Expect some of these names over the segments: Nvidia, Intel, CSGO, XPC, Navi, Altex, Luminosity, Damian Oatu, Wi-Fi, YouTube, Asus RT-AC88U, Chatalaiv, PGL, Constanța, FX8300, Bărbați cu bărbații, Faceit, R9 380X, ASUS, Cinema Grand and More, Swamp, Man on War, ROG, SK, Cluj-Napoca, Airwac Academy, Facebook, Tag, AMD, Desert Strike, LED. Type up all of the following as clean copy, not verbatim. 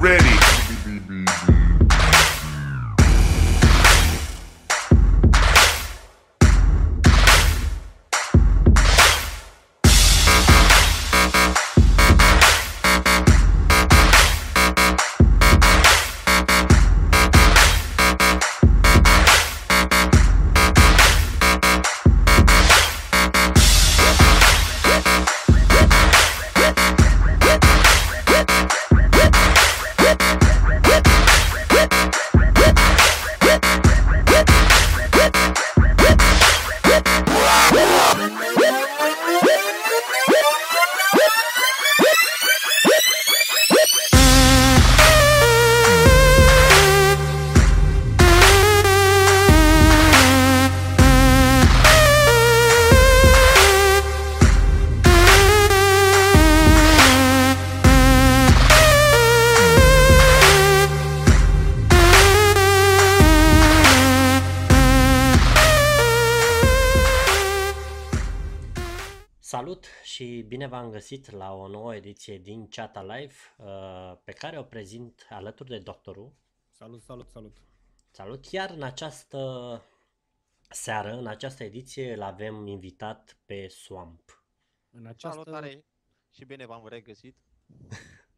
ready. Salut și bine v-am găsit la o nouă ediție din Chatalaiv, pe care o prezint alături de Doktorul. Salut, salut, salut! Salut! Iar în această seară, în această ediție, îl avem invitat pe Swamp. În această... Salutare și bine v-am regăsit!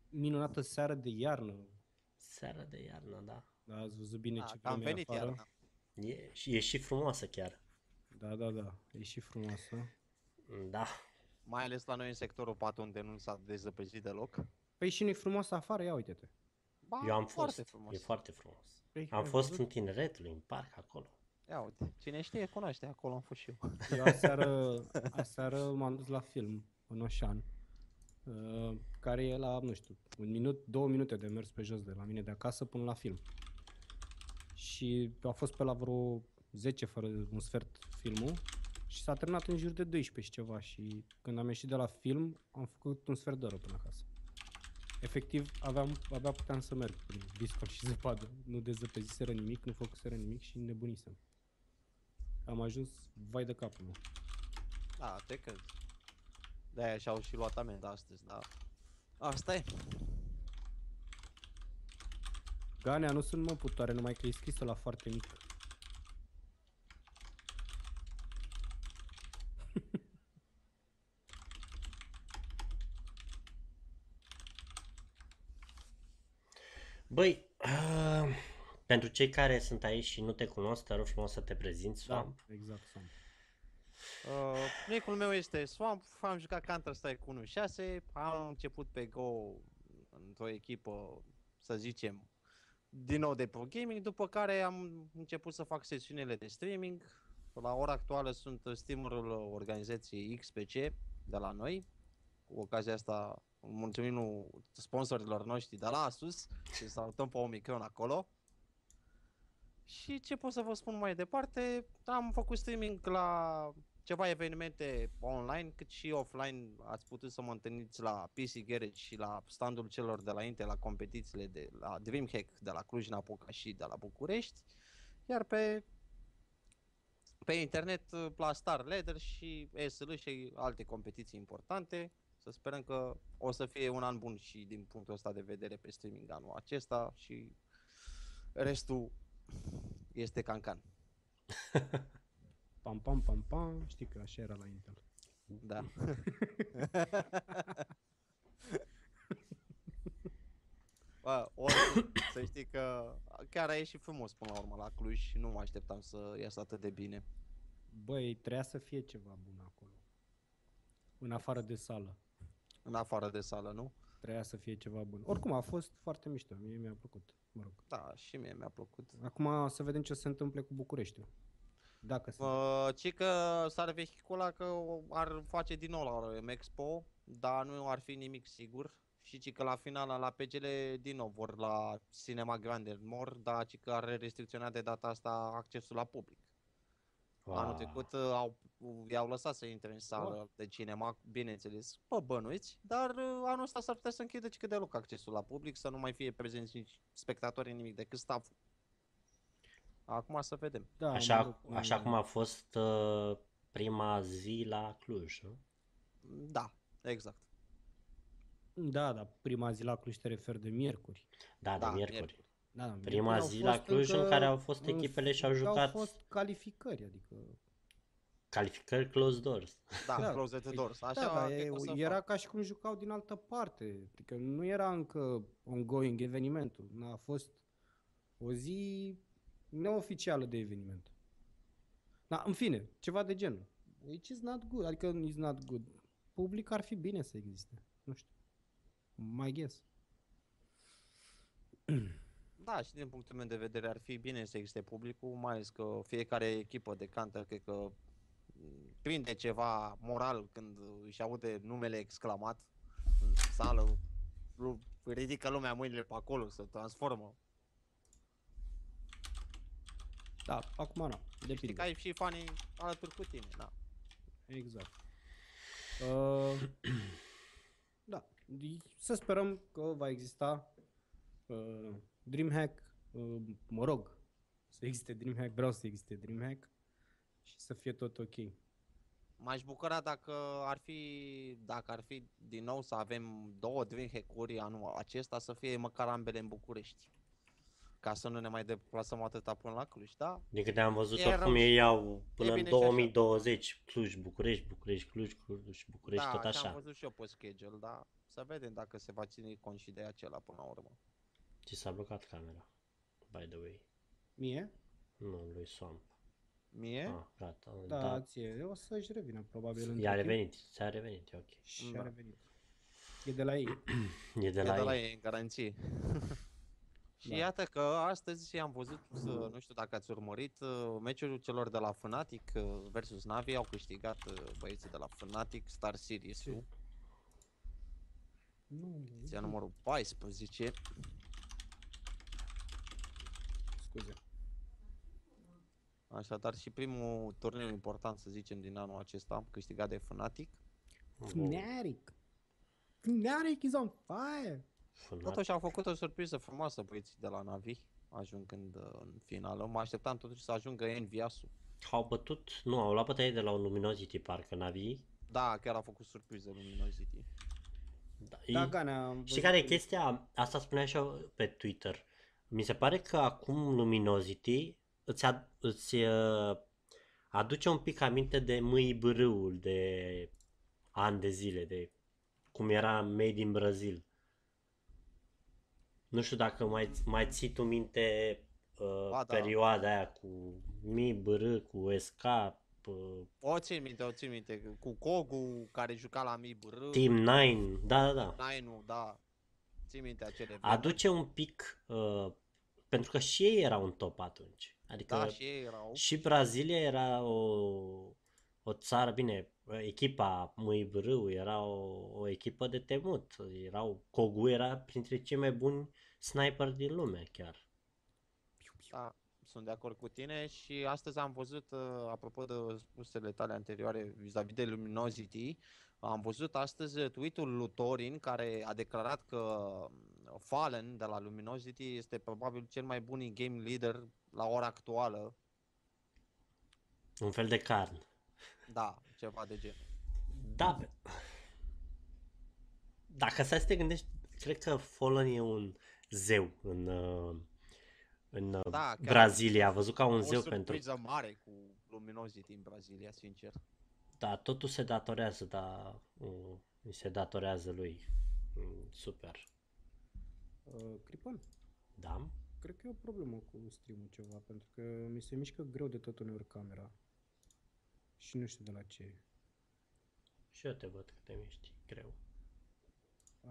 Minunată seară de iarnă! Seară de iarnă, da. Da, ați văzut bine ce vreme e afară. Iarna. E și frumoasă chiar. Da, da, da, e și frumoasă. Da. Mai ales la noi în sectorul 4, unde nu s-a dezăpezit deloc. Păi și nu-i frumos afară? Ia uite-te. Eu am fost, frumos. E foarte frumos. Păi, am fost în tineretul, în parc, acolo. Ia uite, cine știe, cunoaște, acolo am fost și eu. Eu aseară m-am dus la film, în Oșan, care e la, nu știu, 1 minut, 2 minute de mers pe jos de la mine de acasă până la film. Și a fost pe la vreo 10 fără un sfert filmul. Și s-a terminat în jur de 12 și ceva și când am ieșit de la film, am făcut un sfert de oră până acasă. Efectiv, abia puteam să merg prin viscol și zăpadă. Nu dezăpeziseră nimic, nu făcuseră nimic și nebunisem. Am ajuns vai de capul meu. Da, te cred. De-aia și-au și luat amenda astăzi, dar... Asta e. Ganea, nu sunt mă putoare, numai că e scrisă la foarte mic. Băi, pentru cei care sunt aici și nu te cunosc, te rog frumos să te prezint, Swamp. Da, exact, Swamp. Nickul meu este Swamp, am jucat Counter-Strike 1.6, am început pe Go într-o echipă, să zicem, din nou de pro gaming, după care am început să fac sesiunile de streaming. La ora actuală sunt streamerul organizației XPC de la noi. Cu ocazia asta mulțumim sponsorilor noștri de la ASUS și salutăm pe Omicron acolo. Și ce pot să vă spun mai departe, am făcut streaming la ceva evenimente online, cât și offline. Ați putut să mă întâlniți la PC Garage și la standul celor de la Intel, la competițiile de la DreamHack, de la Cluj-Napoca și de la București. Iar pe internet la Star Ladder și SL și alte competiții importante. Să sperăm că o să fie un an bun și din punctul ăsta de vedere pe streaming anul acesta și restul este cancan. Pam, pam, pam, pam, știi că așa era la Intel. Da. Bă, să știi că chiar a ieșit frumos până la urmă la Cluj și nu mă așteptam să iasă atât de bine. Băi, trebuia să fie ceva bun acolo. În afară de sală. În afară de sală, nu? Trebuia să fie ceva bun. Oricum a fost foarte mișto, mie mi-a plăcut, mă rog. Da, și mie mi-a plăcut. Acum să vedem ce se întâmple cu Bucureștiul. Dacă se... Ci că s-ar vehicula că ar face din nou la M-Expo, dar nu ar fi nimic sigur. Și ci că la final la PGL din nou vor la Cinema Grand and More, dar ci că ar restricționa de data asta accesul la public. Wow. Anul trecut i-au lăsat să intre în sală de cinema, bineînțeles, pe bănuiți, dar anul ăsta s-ar putea să închidă și cât de loc accesul la public, să nu mai fie prezenți nici spectatorii, nimic decât staff-ul. Acum să vedem. Da, așa cum a fost prima zi la Cluj, nu? Da, exact. Da, da, prima zi la Cluj te referi de miercuri. Da, da, miercuri. Da, da, prima zi la Cluj în care au fost echipele și au jucat... Au fost calificări, adică... Calificări closed doors. Da, da, closed doors. Așa da, da, era ca și cum jucau din altă parte. Adică nu era încă ongoing evenimentul. A fost o zi neoficială de eveniment. Da, în fine, ceva de genul. Deci it's not good, adică it's not good. Public ar fi bine să existe. Nu știu. My guess. Da, și din punctul meu de vedere ar fi bine să existe publicul, mai ales că fiecare echipă de Counter, cred că prinde ceva moral când își aude numele exclamat în sală, ridică lumea mâinile pe acolo, se transformă. Da, acum nu, depinde. Știi că ai și fanii alături cu tine, da. Exact. Da, să sperăm că va exista DreamHack, mă rog, să existe DreamHack, vreau să existe DreamHack și să fie tot ok. M-aș bucura dacă ar fi, din nou să avem două DreamHack-uri anul acesta, să fie măcar ambele în București. Ca să nu ne mai deplasăm atâta până la Cluj, da? De câte am văzut oricum ei iau până în 2020 Cluj, București, București, Cluj, Cluj, București, da, tot așa. Da, am văzut și eu pe schedule, dar să vedem dacă se va ține cont și de acela până la urmă. Ce s-a blocat camera, by the way. Mie? Nu, lui Swamp. Mie? Ah, gata. Da, da, ție, o să-și revină probabil. I-a revenit, ți-a revenit, e ok. Și a revenit. E de la ei. E de la ei. E de la ei, în garanție. Și da, iată că astăzi am văzut, nu știu dacă ați urmărit, meciul celor de la Fnatic versus Navi, au câștigat băieții de la Fnatic Star Series-ul. Ediția numărul 14. Scuze. Așadar și primul turneu important, să zicem, din anul acesta, am câștigat de Fnatic. Fnatic! Fnatic is on fire! Fnatic. Totuși au făcut o surpriză frumoasă băieții de la Navi, ajungând în finală. Mă așteptam totuși să ajungă ENVIAS-ul. Au bătut, nu, au luat bătaie de la un Luminosity, parcă Navi. Da, chiar a făcut surpriză Luminosity. Da, da, și care e chestia? Asta spunea și eu pe Twitter. Mi se pare că acum Luminosity îți aduce un pic aminte de MIBR-ul de ani de zile, de cum era Made in Brazil. Nu știu dacă mai ții tu minte perioada aia cu MIBR, cu SK. O țin minte, cu Kogul care juca la MIBR. Team 9, da, da, da. 9-ul, da. Țin minte acele. Aduce un pic, pentru că și ei erau în top atunci. Adică da, și ei erau. Și Brazilia era o țară, bine, echipa MIBR-ul era o echipă de temut. Kogu era printre cei mai buni sniperi din lume chiar. Da, sunt de acord cu tine și astăzi am văzut, apropo de spusele tale anterioare vis-a-vis de Luminosity, am văzut astăzi tweet-ul lui Torin care a declarat că Fallen de la Luminosity este probabil cel mai bun game leader la ora actuală. Un fel de carn. Da, ceva de genul. Da, dacă să te gândești, cred că Fallen e un zeu în da, Brazilia, a văzut ca un zeu pentru... O surpriză mare cu Luminosity în Brazilia, sincer. Da, totul se datorează, dar se datorează lui. Super. Cripon? Da? Cred că e o problemă cu stream-ul ceva, pentru că mi se mișcă greu de tot uneori camera. Și nu știu de la ce. Și eu te văd că te miști greu.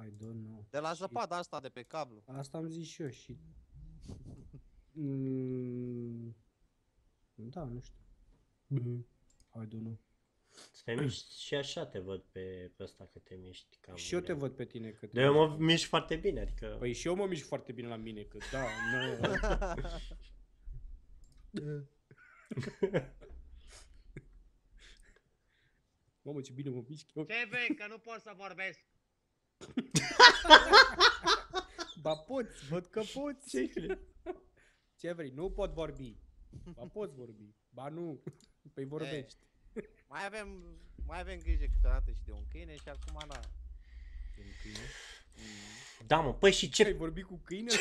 I don't know. De la zăpada asta de pe cablu. Asta am zis și eu și... Da, nu știu. I don't know. Te miști și așa te văd pe ăsta că te miști cam. Și eu te văd pe tine că te... Dar eu mă mișc foarte bine, adică... Păi și eu mă mișc foarte bine la mine, că da, nu... Mamă, ce bine mă mișc. Ce vei, că nu pot să vorbesc. Ba poți, văd că poți. Ce vrei, nu pot vorbi. Ba poți vorbi, ba nu. Păi vorbești. E, mai avem grijă câteodată și de un câine și acum na. De un câine? Da, mă, păi și ce... Ai vorbit cu câine?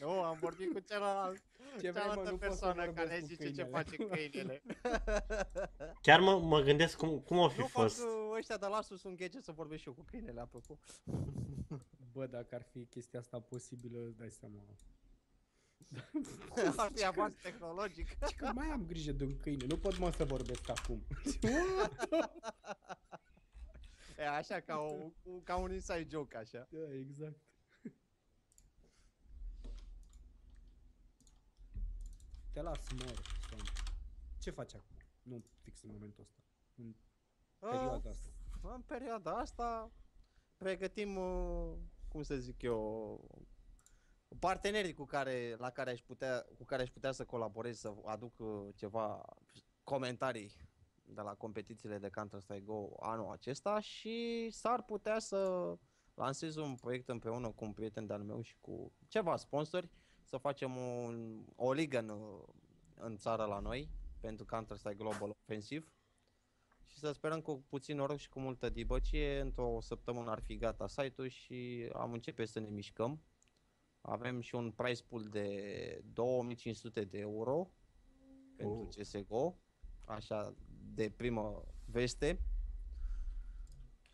Nu, am vorbit cu cealaltă persoană care zice ce face câinele. Chiar mă gândesc cum o fi fost. Nu fac ăștia de la ASUS un gadget să vorbesc și eu cu câinele, apropo. Bă, dacă ar fi chestia asta posibilă, îți dai seama. Ar fi avans tehnologic. Și că mai am grijă de un câine, nu pot mă să vorbesc acum. E, așa, ca un inside joke, așa. Da, exact. Te las mor, Swamp. Ce faci acum? Nu fix în momentul ăsta. În perioada asta. În perioada asta pregătim, cum să zic eu, partenerii cu care aș putea să colaborez, să aduc ceva comentarii de la competițiile de Counter-Strike Go anul acesta și s-ar putea să lansez un proiect împreună cu un prieten de-al meu și cu ceva sponsori, să facem o ligă în țară la noi pentru Counter-Strike Global Offensive și să sperăm cu puțin noroc și cu multă dibăcie, într-o săptămână ar fi gata site-ul și am început să ne mișcăm. Avem și un prize pool de 2500 de euro pentru CSGO, așa de primă veste,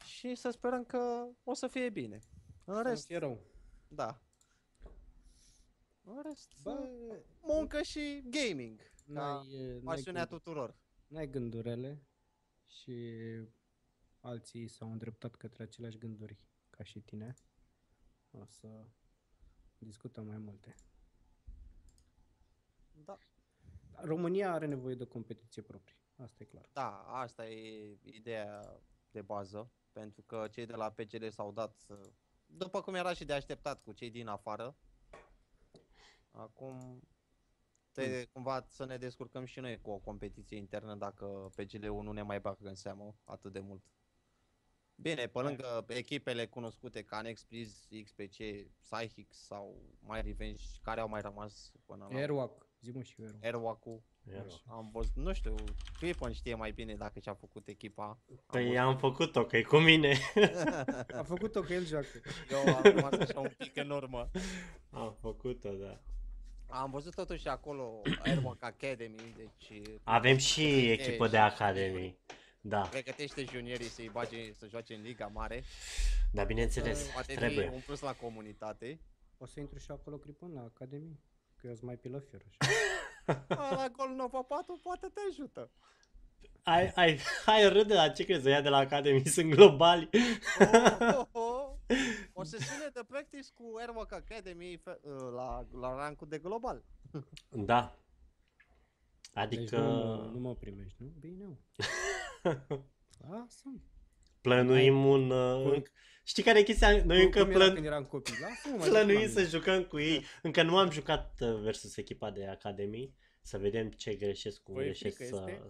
și să sperăm că o să fie bine. În rest, nu fie rău. Da. În rest, bă, muncă și gaming, pasiunea tuturor. N-ai gândurele și alții s-au îndreptat către aceleași gânduri ca și tine. O să discutăm mai multe. Da. România are nevoie de competiție proprie, asta e clar. Da, asta e ideea de bază, pentru că cei de la PGL s-au dat, după cum era și de așteptat, cu cei din afară. Acum cumva să ne descurcăm și noi cu o competiție internă, dacă PGL-ul nu ne mai bagă în seamă atât de mult. Bine, pe lângă echipele cunoscute ca Nextpliz, XPC, Psychic sau mai Revenge, care au mai rămas până la... Airwac, zi-mă și Airwac-ul. Am văzut, nu știu, Clipon știe mai bine dacă ce-a făcut echipa. Păi am făcut-o, că e cu mine. A făcut-o, că el joacă. Eu am rămas așa un pic în urmă. Am făcut-o, da. Am văzut totuși acolo Airwac Academy, deci... Avem și echipă de Academy. Da. Pregătește juniorii să joace în Liga Mare. Da, bineînțeles, trebuie. Un plus la comunitate. O să intru și acolo, Cripon, la Academie? Că eu-s mai pilăfier așa. La Gol Nova 4 poate te ajută. Hai râde, dar ce crezi? Ia de la Academie sunt globali. O sesiune de practice cu Airwac Academy la rancul de global. Da. Adică... Deci nu mă primești, nu? Bine, nu. Lasă-mi. Plănuim un... Știi care e chestia? Noi încă plănuim să jucăm cu ei. Încă nu am jucat versus echipa de Academy. Să vedem ce greșesc, cum greșesc să...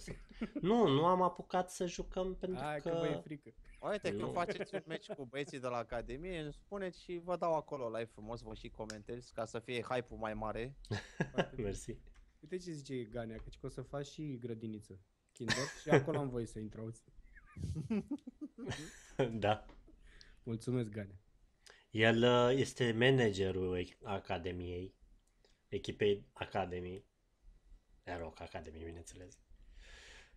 Nu am apucat să jucăm pentru că... Hai că e frică. Uite, când faceți un match cu băieții de la Academie, îmi spuneți și vă dau acolo live frumos, vă și comentezi, ca să fie hype-ul mai mare. Mersi. Uite ce zice Ganea, căci că o să faci și grădiniță. Kinder, și acolo am voie să intrau. Da. Mulțumesc, Ganea. El este managerul Academiei, echipei Academy, ROG Academy, bineînțeles.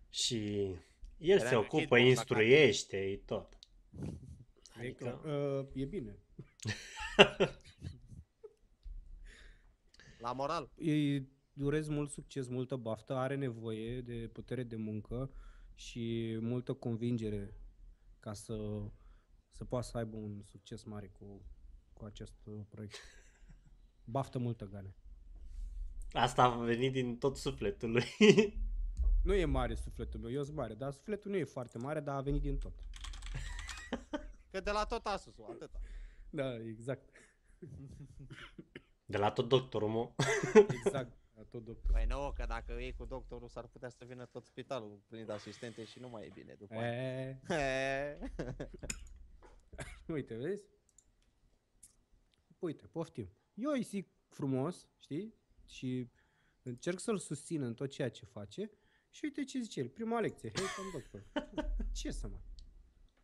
Și el se ocupă, instruiește tot. Adică... e bine. La moral. Urez mult succes, multă baftă, are nevoie de putere de muncă și multă convingere ca să poată să aibă un succes mare cu acest proiect. Baftă multă, Gane. Asta a venit din tot sufletul lui. Nu e mare sufletul meu, eu sunt mare, dar sufletul nu e foarte mare, dar a venit din tot. Că de la tot ASUS-ul, atâta. Da, exact. De la tot doctorul, mă. Exact. Păi nu, că dacă iei cu doctorul s-ar putea să vină tot spitalul plin de asistente și nu mai e bine după aia. Uite, vezi? Uite, poftim. Eu îi zic frumos, știi? Și încerc să-l susțin în tot ceea ce face. Și uite ce zice el, prima lecție, hei, doctor.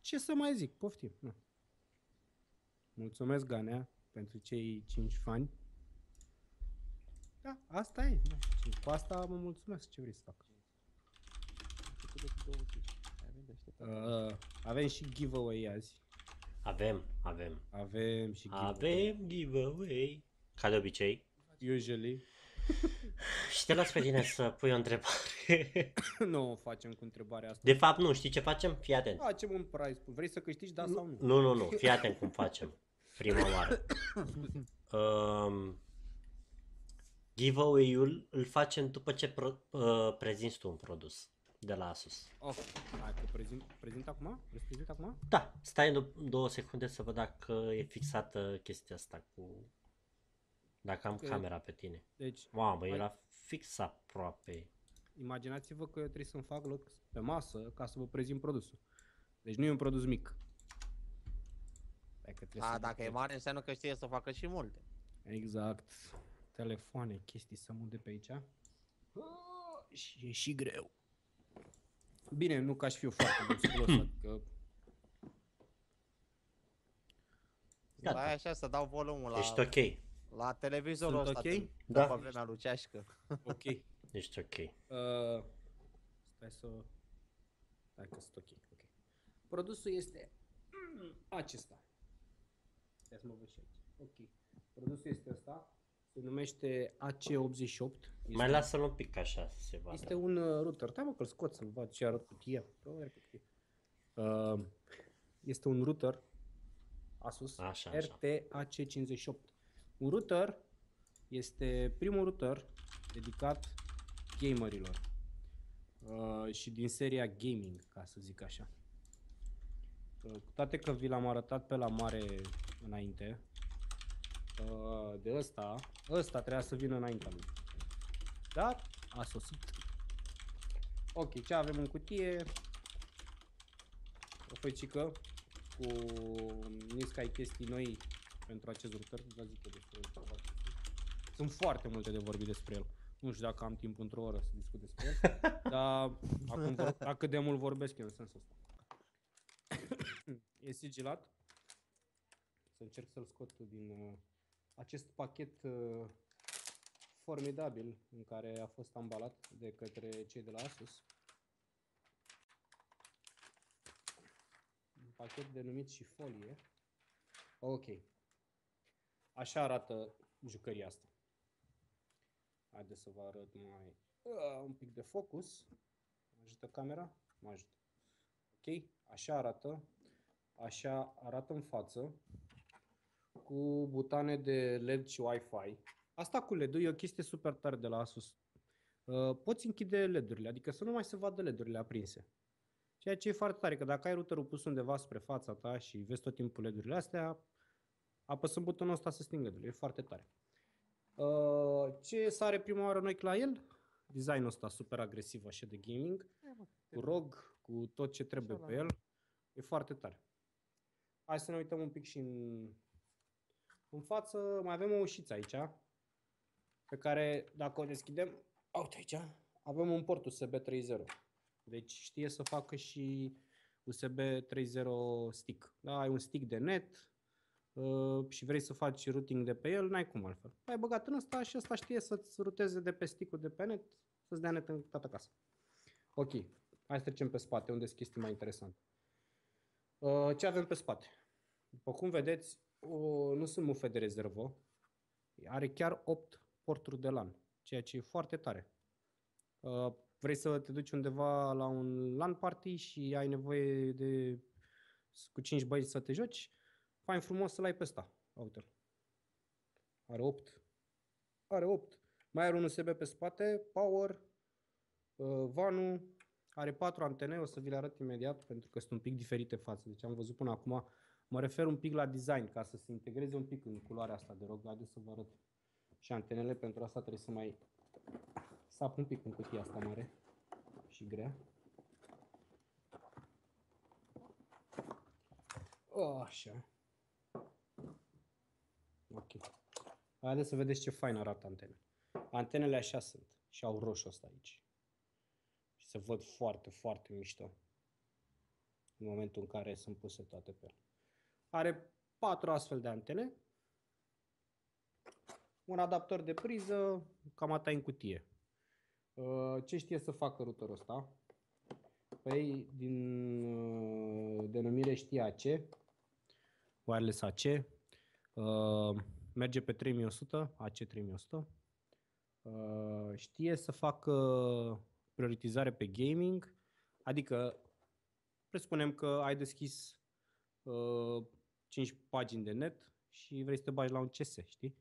Ce să mai zic, poftim. Mulțumesc, Ganea, pentru cei 5 fani. Da, asta e. Cu asta mă mulțumesc. Ce vrei să fac? Avem și giveaway azi. Avem și giveaway. Ca de obicei. Usually. Și te las pe tine să pui o întrebare. Nu o facem cu întrebarea asta. De fapt nu, știi ce facem? Fii atent. Facem un prize. Vrei să câștigi, da sau nu? Nu, fii atent cum facem. Prima oară. Giveaway-ul îl facem după ce prezinți tu un produs de la Asus. Hai că prezint acum? Da, stai 2 secunde să văd dacă e fixată chestia asta cu... Dacă am camera pe tine. Deci, mamă, era fix aproape. Imaginați-vă că eu trebuie să-mi fac loc pe masă ca să vă prezint produsul. Deci nu e un produs mic. Dacă e mare înseamnă că știe să facă și multe. Exact. Telefoane, chestii să mute pe aici. Și e și greu. Bine, nu ca aș fi eu foarte musculos, adică... Gata. Aia așa să dau volumul la... Ești ok. La televizorul ăsta, da, pe vremea lui Ceașcă. Ok. Ești ok. Stai să... Stai că sunt ok. Produsul este acesta. Stai să mă văd și aici. Ok. Produsul este ăsta. Se numește AC88. Mai lasă-l un pic așa să se vadă. Este un router. Da, mă, că-l scot să-l vad și arăt cutia. Este un router Asus RT-AC88. Un router este primul router dedicat gamerilor și din seria gaming, ca să zic așa. Cu toate că vi l-am arătat pe la mare înainte, de ăsta trebuia să vină înaintea lui. Dar a sosit. Ok, ce avem în cutie? O făcică cu niscai chestii noi pentru acest router. Vă zic eu despre el. Sunt foarte multe de vorbit despre el. Nu știu dacă am timp într-o oră să discut despre el, dar acum dacă de mult vorbesc eu în sensul ăsta. E sigilat. Să încerc să-l scot din acest pachet formidabil în care a fost ambalat de către cei de la Asus. Un pachet denumit și folie. Ok. Așa arată jucăria asta. Haideți să vă arăt mai... un pic de focus. Mă ajută camera? Mă ajută. Ok. Așa arată. Așa arată în față. Cu butoane de LED și Wi-Fi. Asta cu LED-ul e o chestie super tare de la Asus. Poți închide LED-urile, adică să nu mai se vadă LED-urile aprinse. Ceea ce e foarte tare, că dacă ai routerul pus undeva spre fața ta și vezi tot timpul LED-urile astea, apăsând butonul ăsta se sting LED-urile. E foarte tare. Ce sare prima oară noi la el? Designul ăsta super agresiv așa de gaming, cu ROG, cu tot ce trebuie pe el. E foarte tare. Hai să ne uităm un pic și în față mai avem o ușiță aici, pe care dacă o deschidem, uite aici, avem un port USB 3.0. Deci știe să facă și USB 3.0 stick. Da, ai un stick de net și vrei să faci routing de pe el, n-ai cum altfel. Ai băgat în ăsta și ăsta știe să-ți ruteze de pe stick-ul de pe net, să-ți dea net în toată casa. Ok, hai să trecem pe spate, unde sunt chestii mai interesante. Ce avem pe spate? După cum vedeți, nu sunt mufe de rezervă, are chiar 8 porturi de LAN, ceea ce e foarte tare. Vrei să te duci undeva la un LAN party și ai nevoie de cu 5 băieți să te joci, fain frumos să-l ai pe ăsta. Uite-l. Are 8. Are 8. Mai are un USB pe spate, power, vanul, are 4 antene, o să vi le arăt imediat pentru că sunt un pic diferite față de ce am văzut până acum. Mă refer un pic la design, ca să se integreze un pic în culoarea asta de ROG. Haideți să vă arăt și antenele, pentru asta trebuie să mai sap un pic în cutia asta mare și grea. Așa. Ok. Haideți să vedeți ce fain arată antenele. Antenele așa sunt și au roșu ăsta aici. Și se văd foarte, foarte mișto în momentul în care sunt puse toate pe ele. Are 4 astfel de antene, un adaptor de priză, cam atât în cutie. Ce știe să facă routerul ăsta? Păi, din denumire știe AC, wireless AC, merge pe 3100, AC 3100, știe să facă prioritizare pe gaming, adică presupunem că ai deschis 5 pagini de net și vrei să te bagi la un CS, știi?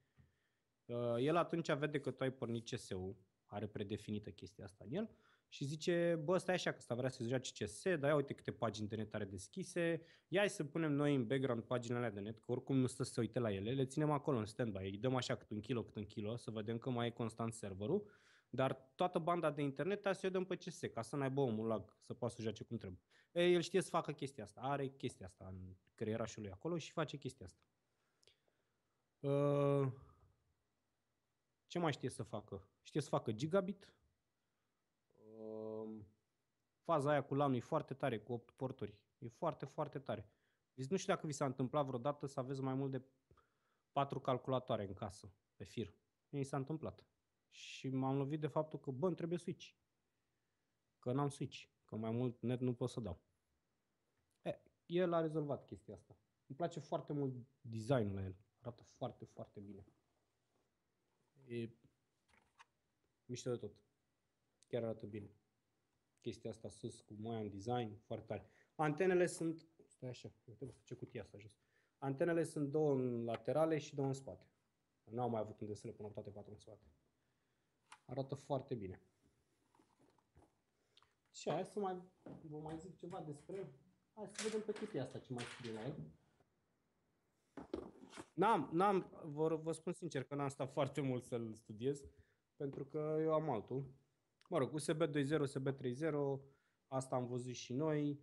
El atunci vede că tu ai pornit CS-ul, are predefinită chestia asta în el și zice, bă, stai așa că ăsta vrea să joace CS, dar ia uite câte pagini de net are deschise, ia să punem noi în background paginile alea de net, că oricum nu stă să se uite la ele, le ținem acolo în stand-by, îi dăm așa cât un kilo, să vedem că mai e constant serverul, dar toată banda de internet aia să o dăm pe CS, ca să n-aibă omul lag, să poată să joace cum trebuie. El știe să facă chestia asta, are chestia asta în creierașul lui acolo și face chestia asta. Ce mai știe să facă? Știe să facă gigabit. Faza aia cu LAN e foarte tare, cu 8 porturi. E foarte, foarte tare. Nu știu dacă vi s-a întâmplat vreodată să aveți mai mult de 4 calculatoare în casă, pe fir. Mi s-a întâmplat. Și m-am lovit de faptul că, bă, îmi trebuie switch. Că n-am switch. Că mai mult net nu pot să dau. El a rezolvat chestia asta. Îmi place foarte mult designul la el. Arată foarte, foarte bine. E mișto de tot. Chiar arată bine. Chestia asta sus cu moia în design, foarte tare. Antenele sunt... Stai așa, uite ce cutia asta jos. Antenele sunt două în laterale și două în spate. Nu am mai avut unde să le punem toate 4 în spate. Arată foarte bine. Și hai să mai vă mai zic ceva despre... Hai să vedem pe cutia asta ce mai scrie la el. Vă spun sincer că n-am stat foarte mult să-l studiez, pentru că eu am altul. Mă rog, USB 2.0, USB 3.0, asta am văzut și noi.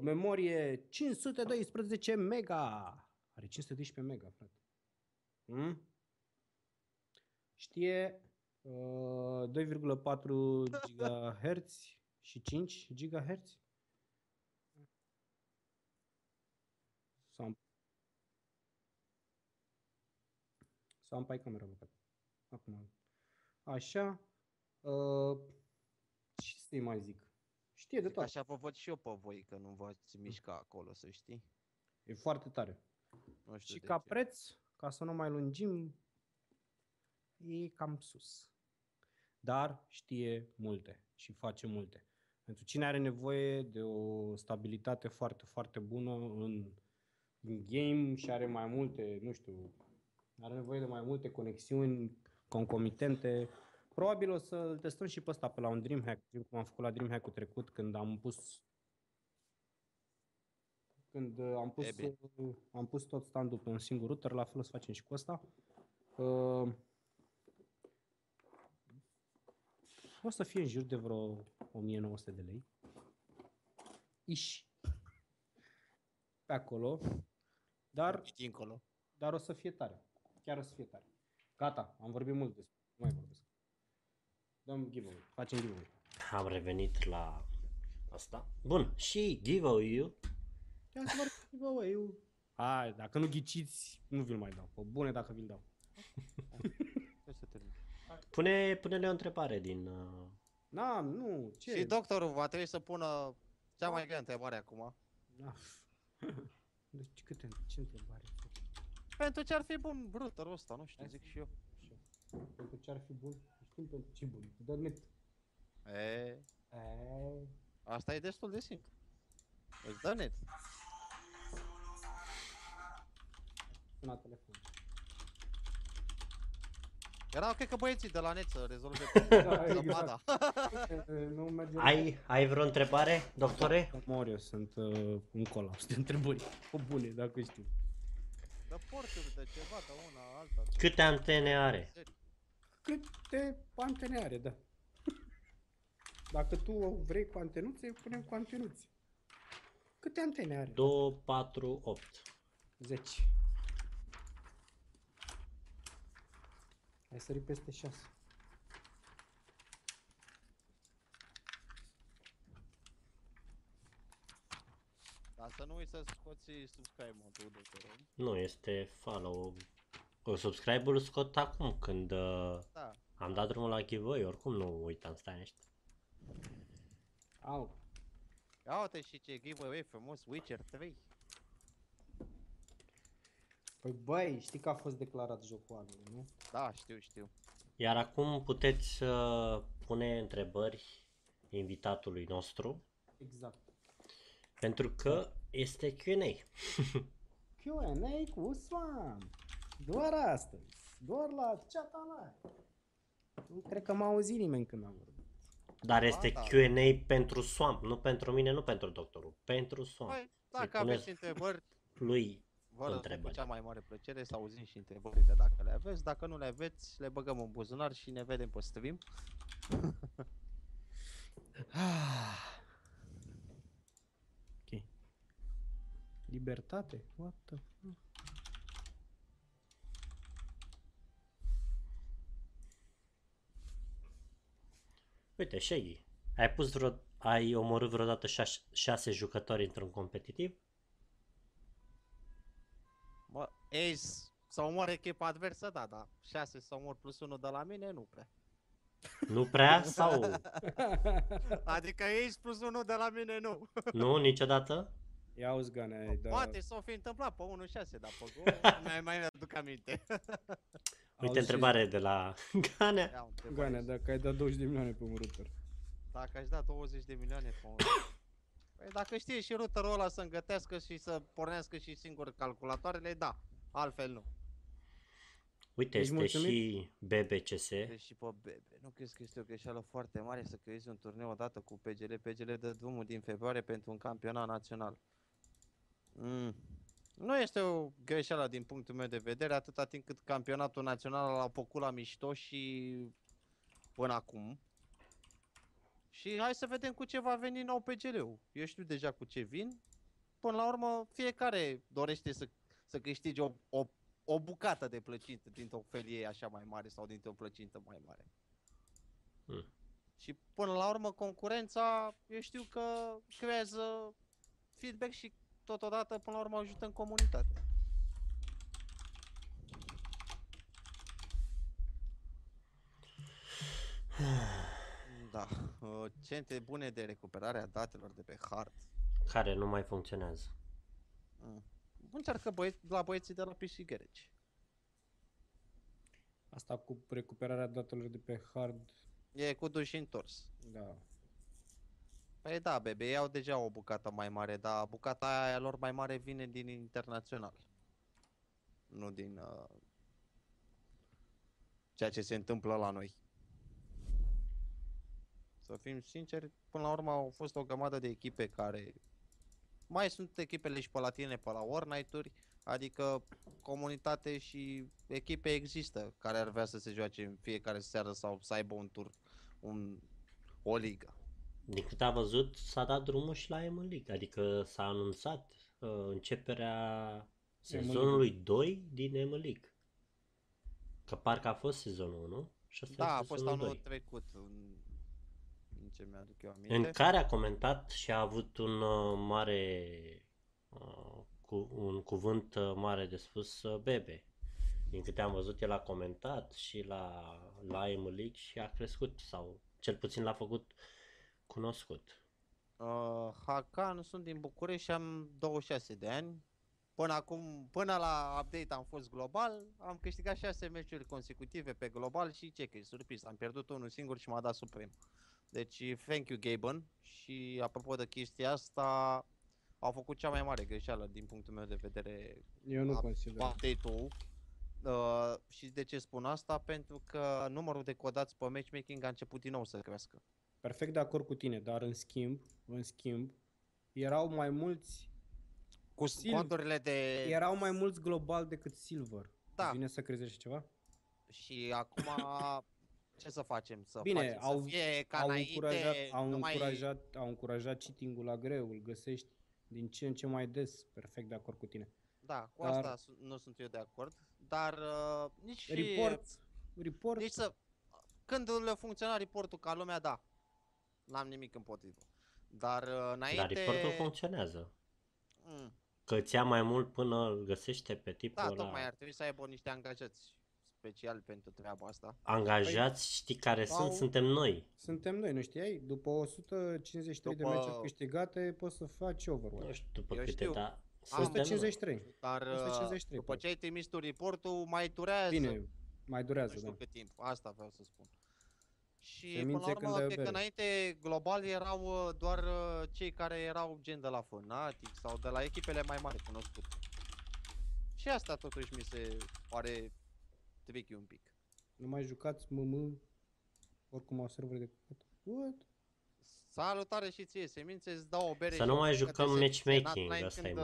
Memorie 512 mega. Are 512 mega, frate. Știe 2,4 GHz și 5 GHz. Sau am pai camera blocat. Acum. Așa. Ce să-i mai zic? Știe de toate. Așa vă văd și eu pe voi, că nu v-ați mișca acolo, să știi. E foarte tare. Nu știu și ca ce. Preț, ca să nu mai lungim, e cam sus. Dar știe multe și face multe. Pentru cine are nevoie de o stabilitate foarte, foarte bună în game și are mai multe, nu știu, are nevoie de mai multe conexiuni concomitente. Probabil o să-l testăm și pe ăsta pe la un DreamHack, cum am făcut la DreamHack-ul trecut, când am pus tot stand-ul pe un singur router, la fel o să facem și cu ăsta. O să fie în jur de vreo 1900 de lei. Iși. Pe acolo. Dar o să fie tare. Chiar o să fie tare. Gata, am vorbit mult despre. Nu mai vorbesc. Dăm giveaway. Facem giveaway. Am revenit la asta. Bun, și giveaway-ul. Te-am să vorbim giveaway-ul. Hai, dacă nu ghiciți, nu vi-l mai dau. Pă bune dacă vi-l dau. Pune-ne o întrebare din... Ce? Și doctorul va trebui să pună cea mai grea întrebare acum. Deci ce întrebare? Pentru ce ar fi bun routerul ăsta, nu știu, zic și eu. Pentru ce ar fi bun? Știm pentru ce bun, dar net. Asta e destul de simplu. Îți dă net. Sună telefon. Erau, cred că băieții de la net să rezolve problema. Ai vreo întrebare, doctore? Mor eu, sunt un colaps de întrebări. O bune, dacă știu. De porturi, de ceva, de una, alta. Câte antene are? Câte antene are, da. Dacă tu vrei cu antenuțe, punem cu antenuțe. Câte antene are? 2, 4, 8. 10. Ai sărit peste 6. Dar să nu uiți să scoți subscribe-ul tău, doctor. Nu, este follow. Subscribe-ul scot acum când da. Am dat drumul la giveaway, oricum nu uitam, stai niște. Au. Ia uite și ce giveaway frumos, Witcher 3. Păi băi, știi că a fost declarat jocul anului, nu? Da, știu, știu. Iar acum puteți pune întrebări invitatului nostru. Exact. Pentru că este Q&A. Q&A cu Swamp. Doar astăzi. Doar la Chatalaiv. Nu cred că m-a auzit nimeni când am vorbit. Dar este Q&A pentru Swamp, nu pentru mine, nu pentru doctorul. Pentru Swamp. Păi, dacă aveți întrebări, lui întrebă. Cu cea mai mare plăcere să auzim și întrebările dacă le aveți. Dacă nu le aveți, le băgăm în buzunar și ne vedem pe stream. Ok. Libertate? What the fuck? Uite, Shaggy, ai omorât vreodată 6 jucători într-un competitiv? Bă, ei, să omor echipa adversă, da, dar 6 să omor plus 1 de la mine, nu prea. Nu prea sau? Adică ei plus 1 de la mine, nu. Nu, niciodată? Ia uzi, gane, da. Poate s-o fi întâmplat pe 1-6, dar pe gol mai aduc aminte. Uite, întrebare de la Ganea. Ganea, dacă ai dat 20 de milioane pe un router. Dacă aș da 20 de milioane pe un router. Păi dacă știe și routerul ăla să îngătească și să pornească și singur calculatoarele, da. Altfel nu. Uite, este și BBCS. Este și pe BB. Nu crezi că este o greșeală foarte mare să creezi un turneu odată cu PGL? PGL dă drumul din februarie pentru un campionat național. Nu este o greșeală din punctul meu de vedere, atâta timp cât campionatul național l-a făcut la mișto și până acum. Și hai să vedem cu ce va veni nou PGL-ul. Eu știu deja cu ce vin. Până la urmă, fiecare dorește să câștige o bucată de plăcintă dintr-o felie așa mai mare sau dintr-o plăcintă mai mare. Și până la urmă, concurența, eu știu că creează feedback și totodată, până la urmă, ajută în comunitate. Da, centre bune de recuperare a datelor de pe hard. Care nu mai funcționează. Încearcă la băieții de la PC Garage. Asta cu recuperarea datelor de pe hard... E cu duș și întors. Da. Păi da, bebe, ei au deja o bucată mai mare, dar bucata aia lor mai mare vine din internațional. Nu din ceea ce se întâmplă la noi. Să fim sinceri, până la urmă au fost o grămadă de echipe care... Mai sunt echipele și pe la tine, pe la Warnight-uri, adică comunitate și echipe există care ar vrea să se joace în fiecare seară sau să aibă un tur, o ligă. Din cât am văzut, s-a dat drumul și la M League, adică s-a anunțat începerea sezonului 2 din M League. Că parcă a fost sezonul 1 și asta da, a fost anul 2. Trecut. În care a comentat și a avut un mare un cuvânt mare de spus Bebe. Din câte am văzut, el a comentat și la M-League și a crescut sau cel puțin l-a făcut cunoscut. Hakan, sunt din București și am 26 de ani. Până la update am fost global, am câștigat 6 meciuri consecutive pe global și ce că e surprins, am pierdut unul singur și m-a dat suprem. Deci, thank you, Gaben. Și apropo de chestia asta, au făcut cea mai mare greșeală din punctul meu de vedere. Eu nu consider. Update-ul. Și de ce spun asta? Pentru că numărul de codați pe matchmaking a început din nou să crească. Perfect de acord cu tine, dar în schimb, erau mai mulți cu conturile de... Erau mai mulți global decât silver. Da. Vine să crezești ceva? Și acum... Ce să facem? Au încurajat cheating-ul la greu, îl găsești din ce în ce mai des, perfect de acord cu tine. Da, cu asta nu sunt eu de acord, dar nici... Report. Nici să... Când le funcționa reportul ca lumea, da, n-am nimic împotrivă. Dar înainte... Dar reportul funcționează. Că ți-a mai mult până îl găsește pe tipul ăla. Da, tocmai ar trebui să aibă niște angajați special pentru treaba asta. Angajați, păi, știi care sunt? Suntem noi. Suntem noi, nu știai? După 153 de meciuri câștigate poți să faci Overwatch. Nu știu după câte, dar... 153. Dar 153, după ce ai trimis tu reportul, mai durează. Bine, mai durează, nu știu cât timp, asta vreau să spun. Și până la urmă, cred că înainte, global, erau doar cei care erau gen de la Fnatic sau de la echipele mai mari cunoscute. Și asta totuși mi se pare tricky un pic. Nu mai jucați MM, oricum au servere de căcat. What? Salutare și ție, semințe, îți dau o bere. Să nu mai jucăm matchmaking, asta e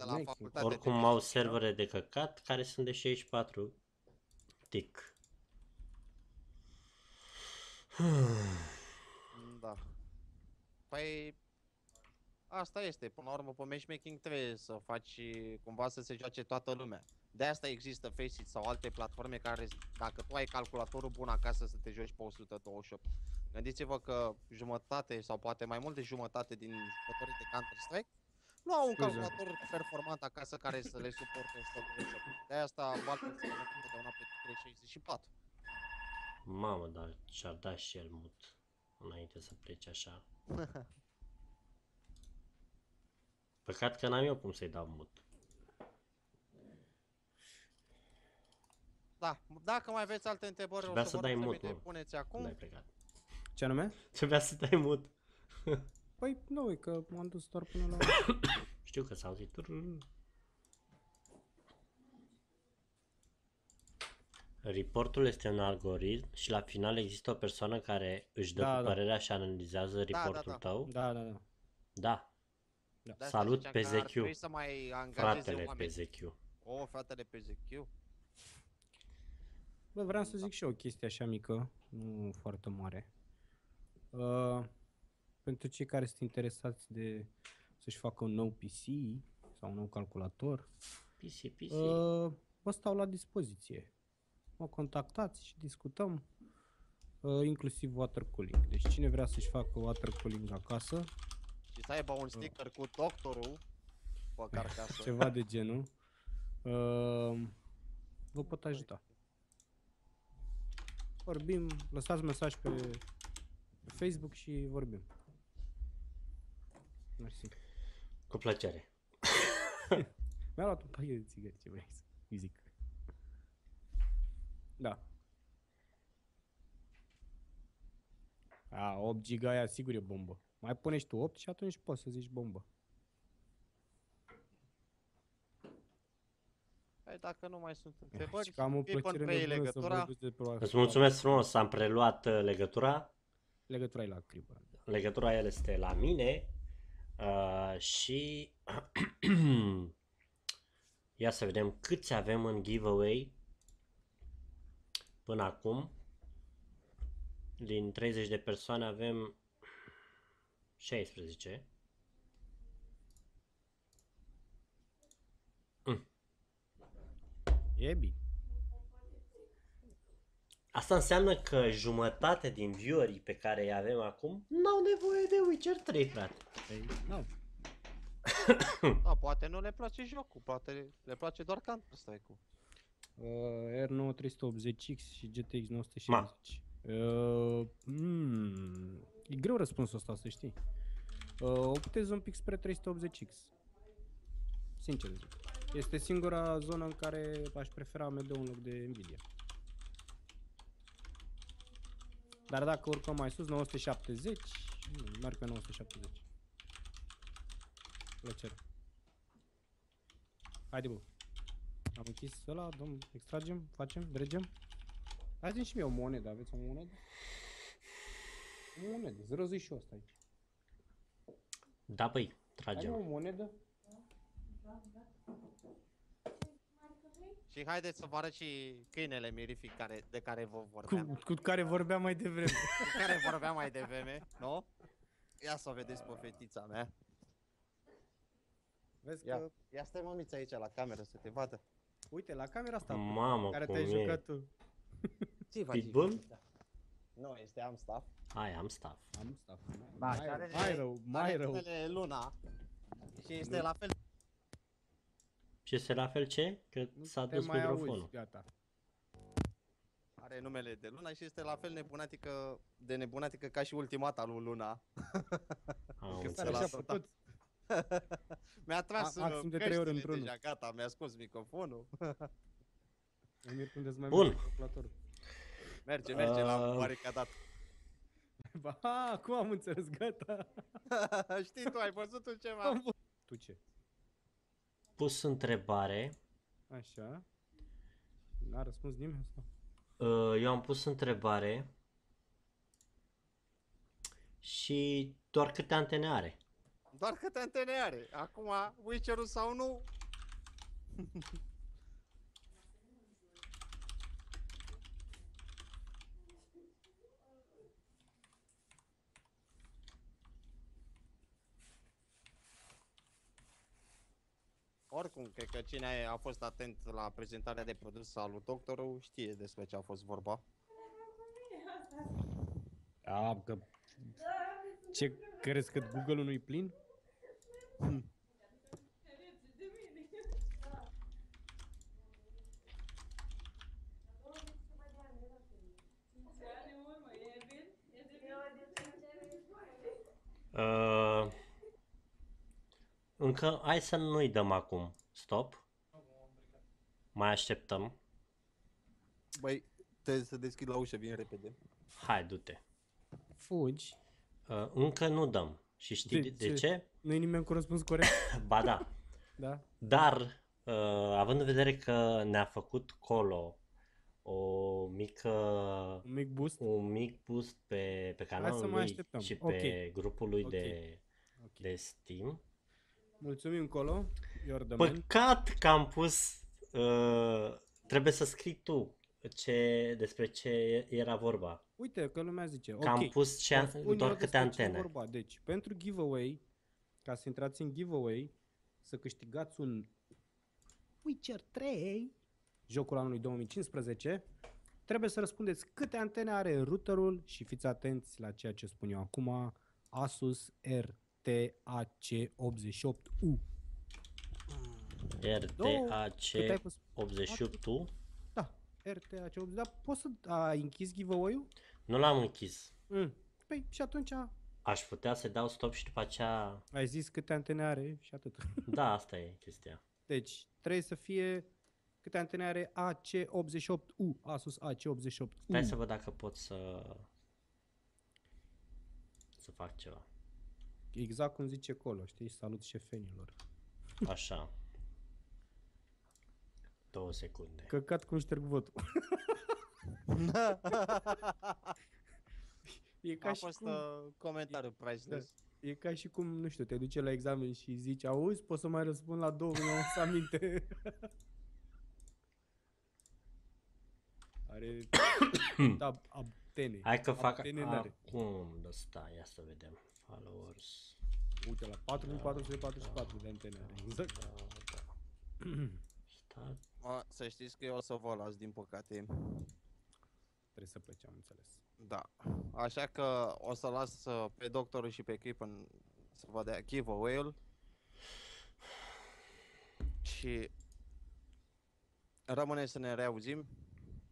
mult. Oricum au servere de căcat care sunt de 64 tic. Da. Păi asta este, până la urmă pe matchmaking trebuie să faci cumva să se joace toată lumea. De asta există Faceit sau alte platforme care, dacă tu ai calculatorul bun acasă, să te joci pe 128. Gândiți-vă că jumătate sau poate mai mult de jumătate din jucătorii de Counter-Strike nu au un calculator performant acasă care să le suporte 128. De asta Valve se joacă de una pe 364. Mamă, dar și-a dat și el mut înainte să plece așa. Păcat că n-am eu cum să-i dau mut. Da, dacă mai aveți alte întrebări, trebuia o să dai mut, le puneți acum. Ce anume? Trebuia să dai mut. Păi nu, e că m-am dus doar până la... Știu că s-a auzit. Reportul este un algoritm și la final există o persoană care își dă părerea și analizează reportul tău. Da. Salut PZQ. Fratele PZQ. O, fratele PZQ. Bă, vreau să zic și eu o chestie așa mică, nu foarte mare. Pentru cei care sunt interesați de să-și facă un nou PC sau un nou calculator, vă stau la dispoziție. Mă contactați și discutăm, inclusiv water cooling. Deci cine vrea să-și facă water cooling acasă și să aibă un sticker cu doctorul pe carcasă, ceva de genul, vă pot ajuta. Vorbim, lăsați mesaj pe Facebook și vorbim. Mersi. Cu plăcere. Mi-a luat un pachet de țigări, ce vrei să zic. Da. A, 8 giga aia sigur e bombă. Mai pune și tu 8 și atunci poți să zici bombă. Păi dacă nu mai sunt întrebări, îți mulțumesc frumos, am preluat legătura. Legătura e la Cribă. Legătura el este la mine. Și ia să vedem câți avem în giveaway până acum. Din 30 de persoane avem 16. E bine. Asta înseamnă că jumătate din viewerii pe care îi avem acum n-au nevoie de Witcher 3, frate. Nu. Da, poate nu le place jocul, poate le place doar Counter-Strike-ul. R9 380X și GTX 970. E greu răspunsul ăsta, să știi. Optez un pic spre 380X. Sincer zic. Este singura zonă în care aș prefera AMD în loc de Nvidia. Dar dacă urcăm mai sus, 970, merg pe 970. Plăcere. Haide, bă. Am închis ăla, dăm, extragem, facem, dregem. Azi și mie o monedă, aveți o monedă? O monedă, 0,0 și ăsta aici. Da, băi, tragem. Ai o monedă? Și haideți să vă arăt și câinele mirific de care vă vorbeam. Cu care vorbeam mai devreme. Cu care vorbeam mai devreme, nu? Ia să o vedeți pe fetița mea. Vezi că... Ia stai, mămița, aici la cameră să te vadă. Uite, la camera asta, mamă, care te-ai jucat tu. Ce faci? Pitbull? Nu, este Amstaff. Hai, Amstaff. Mai rău, mai rău. Luna. Și este la fel. Și este la fel ce? Că s-a dus microfonul. Auzi, gata. Are numele de Luna și este la fel nebunatică, de nebunatică ca și ultimata lui Luna. Mi-a tras căștile deja, gata, mi-a scos microfonul. Bun. Merge, merge la oareca dată. Ba, cum am înțeles, gata. Știi tu, ai văzut tu ceva. Tu ce? Pus întrebare. Așa. N-a răspuns nimeni sau? Eu am pus întrebare. Și doar câte antene are. Doar câte antene are. Acum, Witcher-ul sau nu? Oricum, cred că cine a fost atent la prezentarea de produs al lui Doctorul știe despre ce a fost vorba. A, că... Ce crezi, că Google-ul nu-i plin? Încă, hai să nu-i dăm acum. Stop. Mai așteptăm. Băi, trebuie să deschid la ușă, vin repede. Hai, du-te. Fugi. Încă nu dăm. Și știi de ce? Nu-i nimeni cu răspuns corect. Ba da. Da. Dar, având în vedere că ne-a făcut Colo o mică... Un mic boost? Un mic boost pe canalul lui și pe grupul lui de Steam. Mulțumim, Colo. Păcat că am pus... trebuie să scrii tu despre ce era vorba. Uite că lumea zice. Că am pus doar câte antene. Vorba. Deci, pentru giveaway, ca să intrați în giveaway, să câștigați un Witcher 3, jocul anului 2015, trebuie să răspundeți câte antene are routerul și fiți atenți la ceea ce spun eu acum. Asus RT-AC88U. RT-AC88U? Da, RT-AC88U. Dar poți să ai închis giveaway-ul? Nu l-am închis. Păi și atunci... Aș putea să-i dau stop și după aceea... Ai zis câte antene are și atât. Da, asta e chestia. Deci trebuie să fie câte antene are AC88U. Asus AC88U. Stai să văd dacă pot să fac ceva. Exact cum zice Colo, știi? Salut șefenilor. Așa. 2 secunde. Căcat cum șterg votul. E ca și cum... comentariu priceless. E ca și cum, nu știu, te duce la examen și zici, auzi, poți să mai răspund la 2, nu am să aminte. Are... abtene. Hai că fac acum de asta, ia să vedem. Followers. Uite, la 4444 de antene. Exact. Să știți că eu o să vă las, din păcate. Trebuie să plec, am înțeles. Da. Așa că o să las pe doctorul și pe Crippen să vă dea giveaway-ul. Și rămâne să ne reauzim.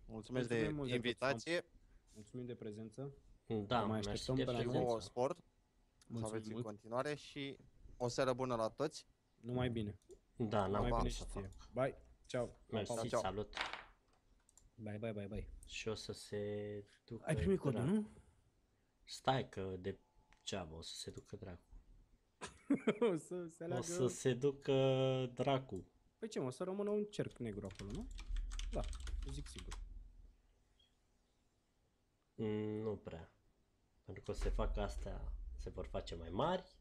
Mulțumesc de invitație. Mulțumim de prezență. Da, mai așteptăm pe la sport. Mulțumim să aveți în continuare și o seară bună la toți. Numai bine. Da, n-am bine și ție. Bye, ciao. Mersi, salut. Bye, bye, bye, bye. Și o să se ducă... Ai primit codul, nu? Stai că de ceaba o să se ducă dracu. O să se ducă dracu. Păi ce, mă, o să rămână un cerc negru acolo, nu? Da, zic sigur. Nu prea. Pentru că o să se facă astea... Se vor face mai mari?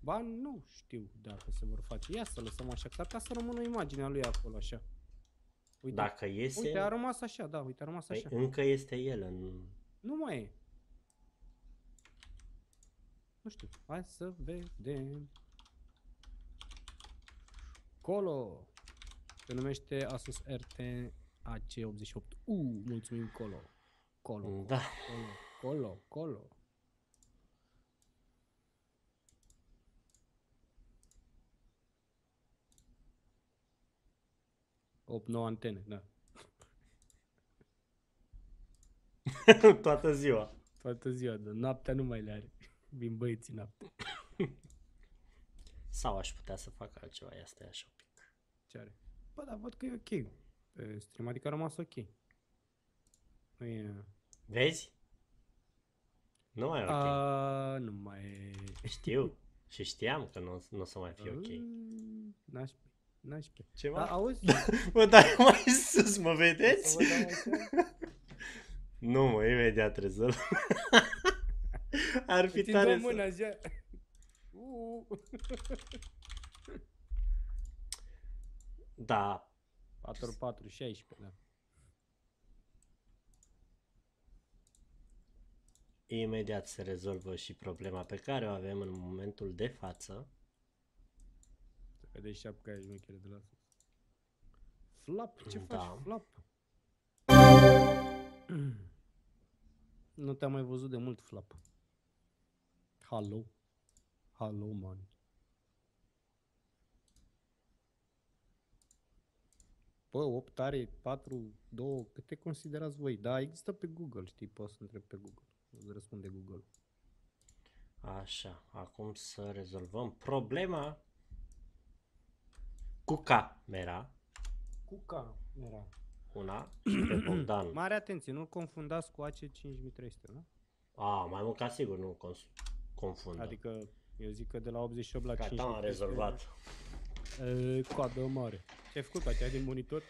Ba, nu știu dacă se vor face. Ia să lăsăm așa, ca să rămână imaginea lui acolo, așa. Uite, dacă iese... Uite, a rămas așa, da, uite, a rămas așa. Încă este el în... Nu mai e. Nu știu, hai să vedem. Colo! Se numește Asus RT-AC88U. Mulțumim, Colo. Colo, da. Colo. 8-9 antene, da. Toată ziua. Toată ziua, dar noaptea nu mai le are. Vin băieții noaptea. Sau aș putea să fac altceva, ia stai așa un pic. Ce are? Bă, dar văd că e ok. Pe stream, adică a rămas ok. Nu e... Vezi? Nu mai e ok. A, nu mai e... Știu. Și știam că nu o să mai fie ok. N-aș pe. Ce mai? Auzi? Mă dai mai sus, mă vedeți? Nu, mă, imediat trebuie să-l... Ar fi tare să... Da. 4-4, 16, da. Imediat se rezolvă și problema pe care o avem în momentul de față. Să vedeți șapca aia jmechere de la sus. Flap, ce faci, Flap? Nu te-am mai văzut de mult, Flap. Hello. Hello, man. Bă, 8 are 4, 2, câte considerați voi? Da, există pe Google, știi, poți să întrebi pe Google. Îți răspunde Google. Așa, acum să rezolvăm problema cu camera. Cu camera. Una și pe Bogdan. Mare atenție, nu-l confundați cu AC5300, nu? A, mai mult ca sigur nu confundă. Adică, eu zic că de la 88 la 5300. Gata, am rezolvat. Coadă mare. Ce-ai făcut pe aceea din monitor?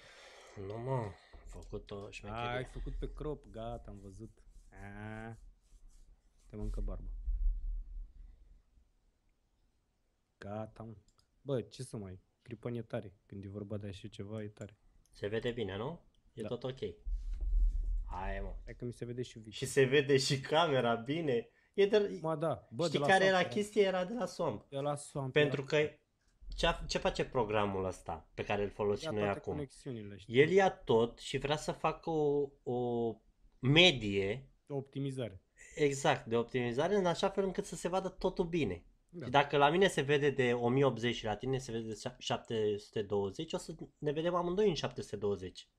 Nu, mă, am făcut-o șmecherie. Ai făcut pe crop, gata, am văzut. Aaaa, te mănâncă barba. Gata, mă. Bă, ce să mai, clipă e tare. Când e vorba de așa ceva, e tare. Se vede bine, nu? E da. Tot ok. Hai, mă. Hai că mi se vede și video. Și se vede și camera bine. E de... Ma, da. Bă, știi de la care Swamp, era chestia? Era de la Swamp. De la Swamp. Pentru că ce face programul ăsta pe care îl folosim noi acum? El ia tot și vrea să facă o medie de optimizare. Exact, de optimizare în așa fel încât să se vadă totul bine. Da. Și dacă la mine se vede de 1080 și la tine se vede de 720, o să ne vedem amândoi în 720.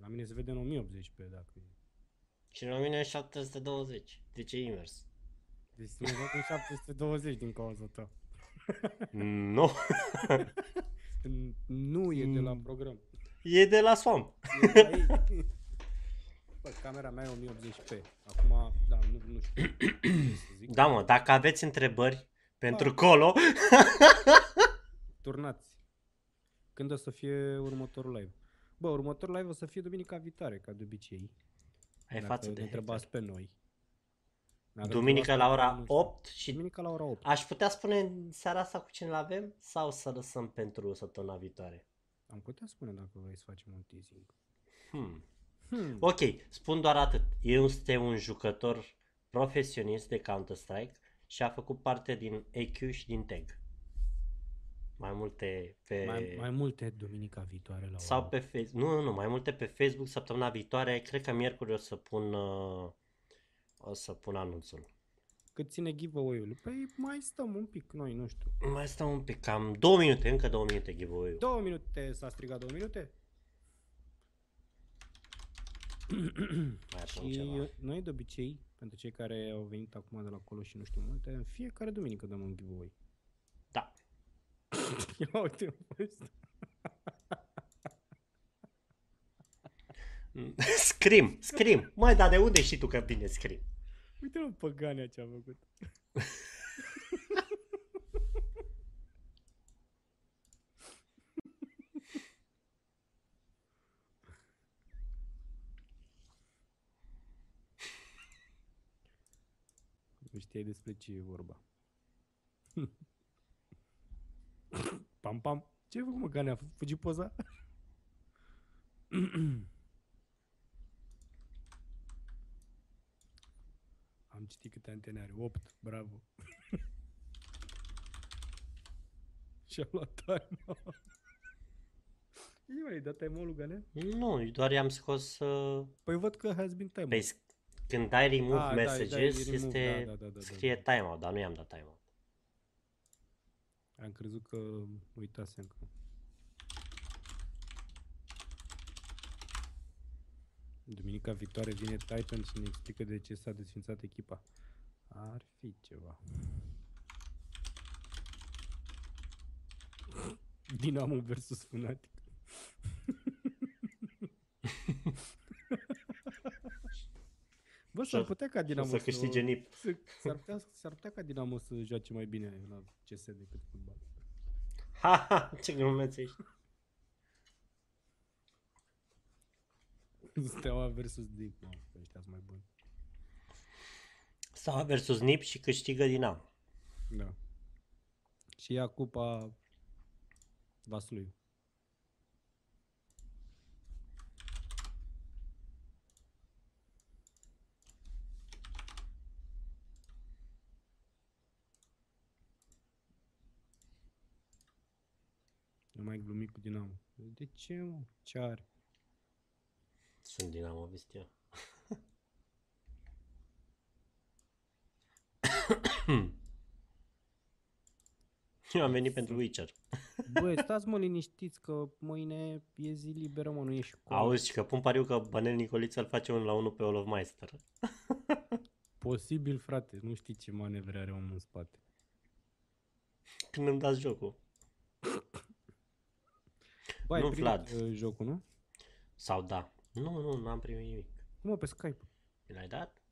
La mine se vede în 1080 pe dacă... Și la mine în 720. De ce invers? Deci se văd în 720 din cauza ta. Nu. Nu e de la program. E de la Swamp. E de la ei. Bă, camera mea e 1080p. Acum, da, nu știu să zic. Da, mă, dacă aveți întrebări pentru colo... Turnați. Când o să fie următorul live? Bă, următorul live o să fie duminica viitoare, ca de obicei. Ai față de întrebați pe noi. Duminica la ora 8 și... Duminica la ora 8. Aș putea spune seara asta cu cine l-avem sau să lăsăm pentru săptămâna viitoare? Am putea spune dacă vrei să facem un teasing. Ok, spun doar atât. Eu sunt un jucător profesionist de Counter-Strike și a făcut parte din EQ și din Tag. Mai multe pe... Mai multe duminica viitoare la sau pe Facebook. Nu, mai multe pe Facebook săptămâna viitoare. Cred că miercuri o să pun anunțul. Cât ține giveaway-ul? Păi mai stăm un pic noi, nu știu. Mai stăm un pic, cam 2 minute, încă 2 minute giveaway-ul. 2 minute, s-a strigat 2 minute? Și noi de obicei, pentru cei care au venit acum de la acolo și nu știu multe, în fiecare duminică dăm un giveaway. Da. Ia uite Scrim. Măi, dar de unde știi tu că vine Scrim? Uite-mă păganea ce-a făcut. Nu știai despre ce e vorba. Pam, pam. Ce-ai făcut, mă, Ganea? A fugit poza? Am citit câte antene are. 8. Bravo. Și-a luat time-out. Ei, da time-out lui Ganea? Nu, doar i-am scos... Păi văd că has been time-out. Când dai remove messages, este scrie timeout, dar nu i-am dat timeout. Am crezut că uitasem. Duminica viitoare vine Titan și ne explică de ce s-a desfințat echipa. Ar fi ceva. Dinamo versus Fnatic. Bă, s-ar putea ca Dinamo să câștige NIP. S-ar putea ca Dinamo să joace mai bine la CS decât fotbal. Ha, ha, ce glumeț ești. Steaua versus NIP, mă, ăștia-s mai buni. Steaua versus NIP și câștigă Dinamo. Da. Și ia cupa Vaslui. Nu mai glumi cu Dinamo. De ce, mă? Ce are? Sunt Dinamo, vezi eu. Eu am venit pentru Witcher. Băi, stați mă liniștiți că mâine e zi liberă, mă, nu e școală. Auzi, că pun pariu că Banel Nicoliță îl face 1-1 pe Olofmeister. Posibil, frate, nu știi ce manevre are omul în spate. Când îmi dați jocul. Bă, nu, Vlad. Jocul, nu? Sau da. Nu, n-am primit nimic. Mă, pe Skype. Mi l-ai dat?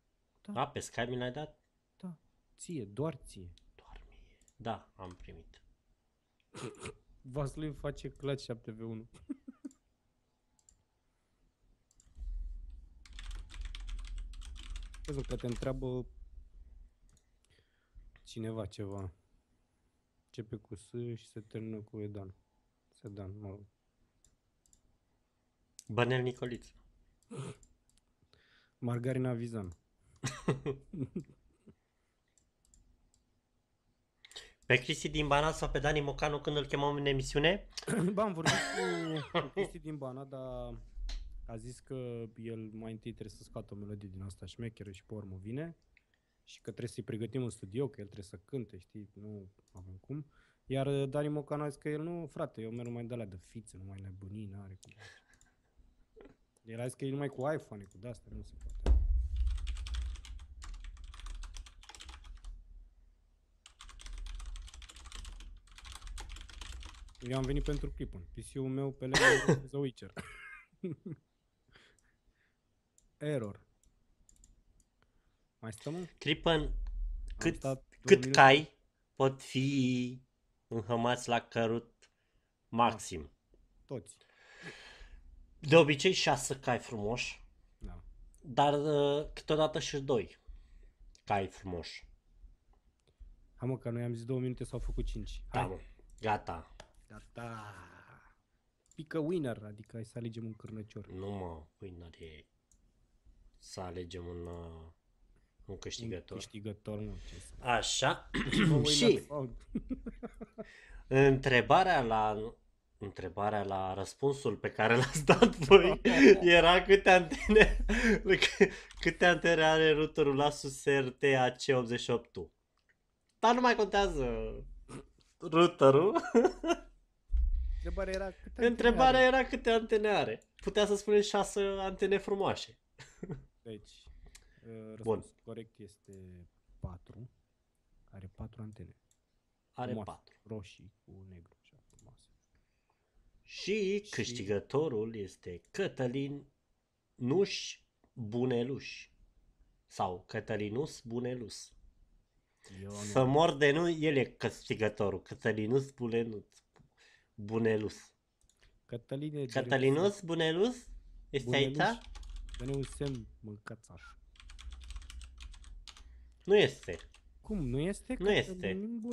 Da. A, pe Skype mi l-ai dat? Da. Ție, doar ție. Doar mie. Da, am primit. Vaslui face clutch 7v1. Vezi că te întreabă cineva ceva. Începe cu S și se termină cu Edan. Sedan, mă rog. Bănel Nicoliță. Margarina Vizan. Pe Cristi din Banat sau pe Dani Mocanu când îl chemăm în emisiune? Ba, am vorbit cu Cristi din Banat, dar a zis că el mai întâi trebuie să scoată o melodie din asta șmecheră și pe urmă vine și că trebuie să-i pregătim în studio, că el trebuie să cânte, știi, nu avem cum. Iar Dani Mocanu a zis că el nu, frate, eu merg mai de alea de fițe, numai nebunii, n-are cum. El a zis că e numai cu iPhone, cu de-astea, nu se poate. Eu am venit pentru clipul. PC-ul meu pe lângă The Witcher. Error. Mai stăm? Clipul, cât cai pot fi înhămați la cărut maxim. Toți. De obicei 6 cai frumoși, da. Dar câteodată și 2 cai frumoși. Hai mă, că noi am zis 2 minute, s-au făcut 5. Hai. Da, mă. Gata. Gata. Pică winner, adică hai să alegem un cârnăcior. Nu mă, winner e să alegem un câștigător. Un câștigător, mă. Așa. Și întrebarea la răspunsul pe care l-ați dat voi era câte antene are routerul Asus RT-AC88U. Dar nu mai contează routerul. Întrebarea era câte antene are. Putea să spunem 6 antene frumoase. Deci, răspunsul corect este 4. Are 4 antene. Are 4. Roșii cu negru. Și câștigătorul este Cătălin Nuș Buneluș. Sau Cătălinus Bunelus. Să mor de nu, el e câștigătorul. Cătălinus Bunelus. Cătălinus Bunelus? Este aici? Dă-ne un semn, mâncațaș. Nu este. Cum? Nu este? Nu este. Nu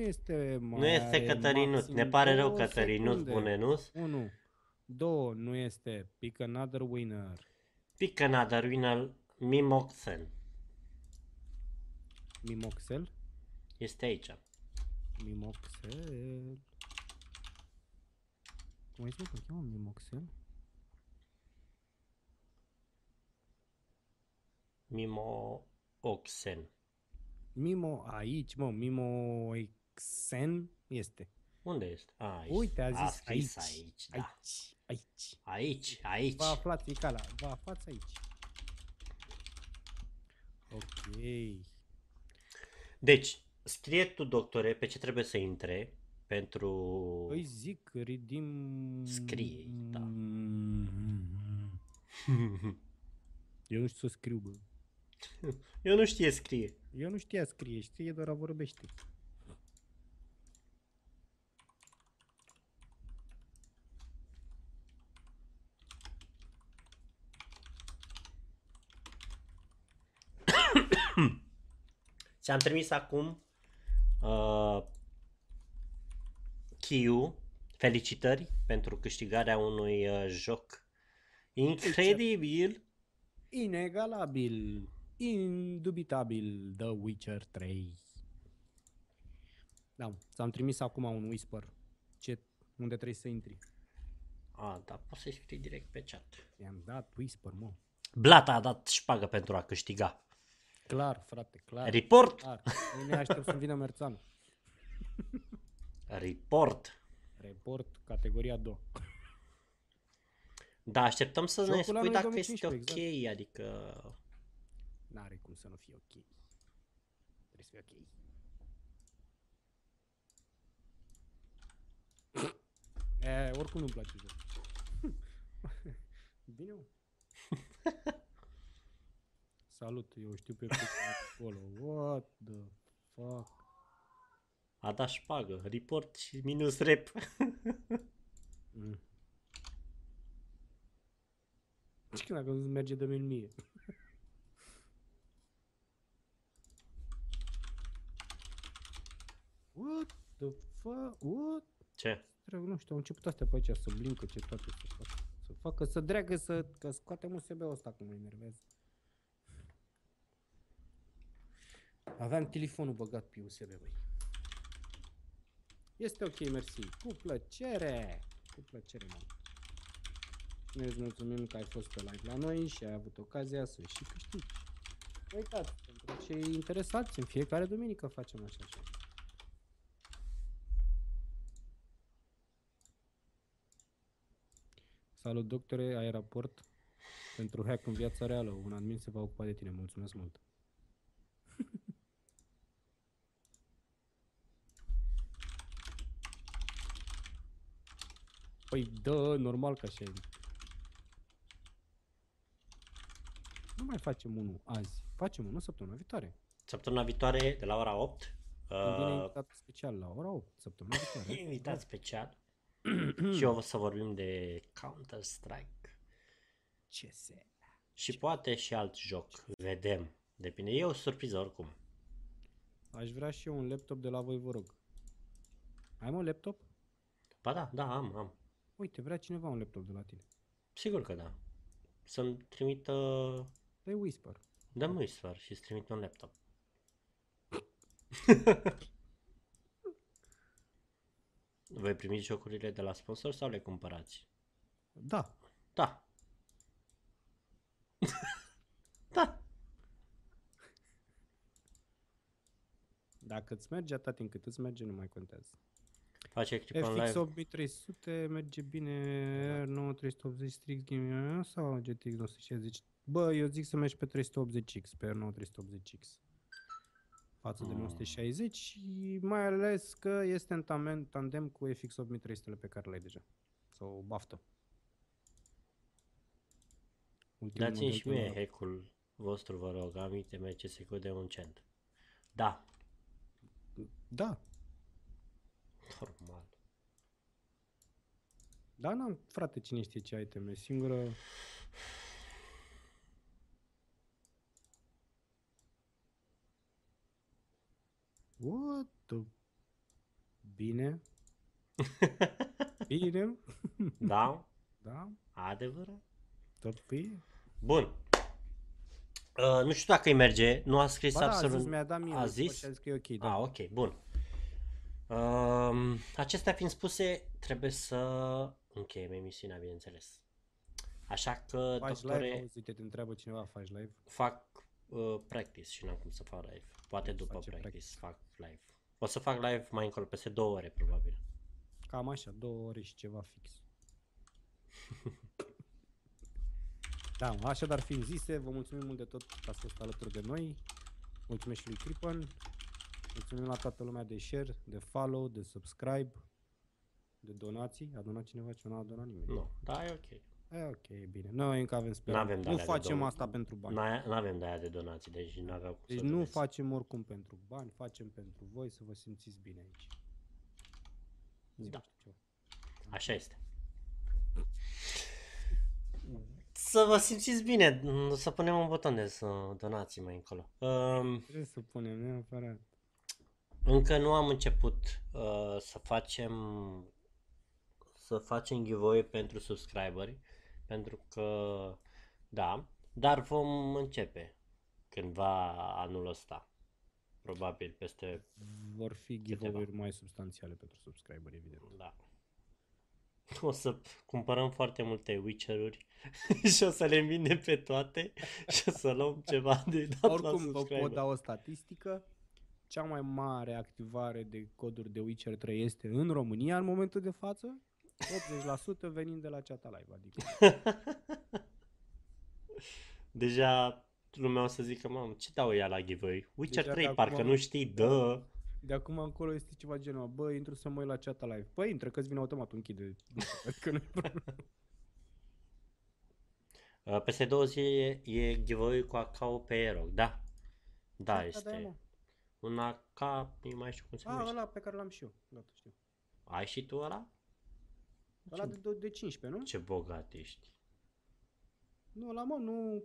este, mai nu este Cătălinus. Ne pare rău, Cătălinus Bunenus. 1, 2, nu este. Pick another winner. Pick another winner, Mimoxel. Mimoxel? Este aici. Mimoxel. Cum ai zis că cheamă Mimoxel? Mimoxen. Mimo aici, mă, Mimoxen este. Unde este? A, aici. Uite, a zis aici. Aici. Aici, aici. Vă aflați Icala, vă aflați aici. Ok. Deci, scrie tu, doctore, pe ce trebuie să intre pentru... Îi zic, ridim... Scrie, da. Eu nu știu să scriu, bă. Eu nu știe scrie. Eu nu știa scrie, știe doar a vorbește. Ți-am trimis acum Q, felicitări pentru câștigarea unui joc incredibil, inegalabil, indubitabil, The Witcher 3. Da, ți-am trimis acum un whisper, unde trebuie să intri. A, da, poți să scrii direct pe chat. I-am dat whisper, mă. Blata a dat șpagă pentru a câștiga. Clar, frate, clar. Report! Clar. Eu ne aștept să-mi vină Merțanu. Report. Report, categoria 2. Da, așteptăm să ne spui dacă 2015, este ok, exact. Adică... N-are cum să nu fie ok. Trebuie să fie ok. Oricum nu-mi place jocul. Bine, mă. Salut, eu știu pe acolo. What the fuck? A dat șpagă, report și minus rep. Și când dacă nu merge de mie. What the fuck? What? Ce? Nu știu, au început astea pe aici să blincă, ce toate să facă. Să facă, să dreagă, să scoatem USB-ul ăsta cum mă enervează. Aveam telefonul băgat pe USB, băi. Este ok, mersi. Cu plăcere! Cu plăcere, mă. Noi îți mulțumim că ai fost pe live la noi și ai avut ocazia să și câștigi. Uitați, pentru cei interesați, în fiecare duminică facem așa ceva. Salut, doctore, ai raport pentru hack în viața reală. Un admin se va ocupa de tine. Mulțumesc mult. Păi, da, normal că așa e. Nu mai facem unul azi. Facem unul săptămâna viitoare. Săptămâna viitoare de la ora 8. Vine invitat special la ora 8. Săptămâna viitoare. Invitat special. Și eu o să vorbim de Counter-Strike. CS. Și poate și alt joc. Vedem. Depinde. E o surpriză oricum. Aș vrea și eu un laptop de la voi, vă rog. Ai, mă, laptop? Ba da, da, am. Uite, vrea cineva un laptop de la tine. Sigur că da. Să-mi trimită... Dă-i whisper. Dă-mi whisper și îți trimit un laptop. Voi primiți jocurile de la sponsor sau le cumpărați? Da. Da. Da. Dacă îți merge atât timp cât îți merge, nu mai contează. Face FX8300 merge bine, R9 380 Strix Game sau GTX 960? Bă, eu zic să mergi pe 380X, pe R9 380X. Față de 960 și mai ales că este în tandem cu FX8300 pe care l-ai deja. Sau o baftă. Dați-mi și mie hack-ul vostru, vă rog, aminte MCSQ de un cent. Da. Da. Normal. Da, n-am, frate, cine știe ce iteme, singură... What the... Bine. Bine. Da? Da. Adevărat. Tot bine. Bun. Nu știu dacă îi merge, nu a scris absolut... A zis? A zis că e ok, da. A, ok, bun. Acestea fiind spuse, trebuie să încheiem emisiunea, bineînțeles. Așa că, faci doctore... Live, auzi, te întreabă cineva, faci live? Fac practice și n-am cum să fac live. Poate după practice fac live. O să fac live mai încolo, peste 2 ore, probabil. Cam așa, 2 ore și ceva fix. Da, așadar fiind zise, vă mulțumim mult de tot că ați fost alături de noi. Mulțumesc și lui Cripan. Mulțumim la toată lumea de share, de follow, de subscribe, de donații. A donat cineva ce nu a donat nimeni? Nu, da, e ok. E ok, bine. Noi încă avem speranță. Nu facem asta pentru bani. Nu avem de aia de donații, deci nu aveau cum să donezi. Nu facem oricum pentru bani, facem pentru voi să vă simțiți bine aici. Da. Așa este. Să vă simțiți bine, să punem un buton de donații mai încolo. Trebuie să punem neapărat. Încă nu am început să facem giveaway pentru subscriberi, pentru că da, dar vom începe cândva anul ăsta. Probabil peste vor fi giveaway-uri mai substanțiale pentru subscriberi, evident. Da. O să cumpărăm foarte multe Witcher-uri și o să le vindem pe toate și o să luăm ceva de dat. Oricum vă pot da o statistică. Cea mai mare activare de coduri de Witcher 3 este în România în momentul de față, 80% venind de la Chatalaiv, adică. Deja lumea o să zică, mamă, ce dau ea la giveaway? Witcher 3, parcă nu știi, dă. De acum încolo este ceva genul, bă, intru să mă uit la Chatalaiv. Păi intră, că-ți vine automatul, închide. Adică nu-i problemă. Peste 2 zile e giveaway cu AK pe ROG, da. Da, este. Un AK, nu mai știu cum se numește. A, ăla pe care l-am și eu. Gata, știu. Ai și tu ăla? Ăla de 15, nu? Ce bogat ești. Nu, ăla mă, nu...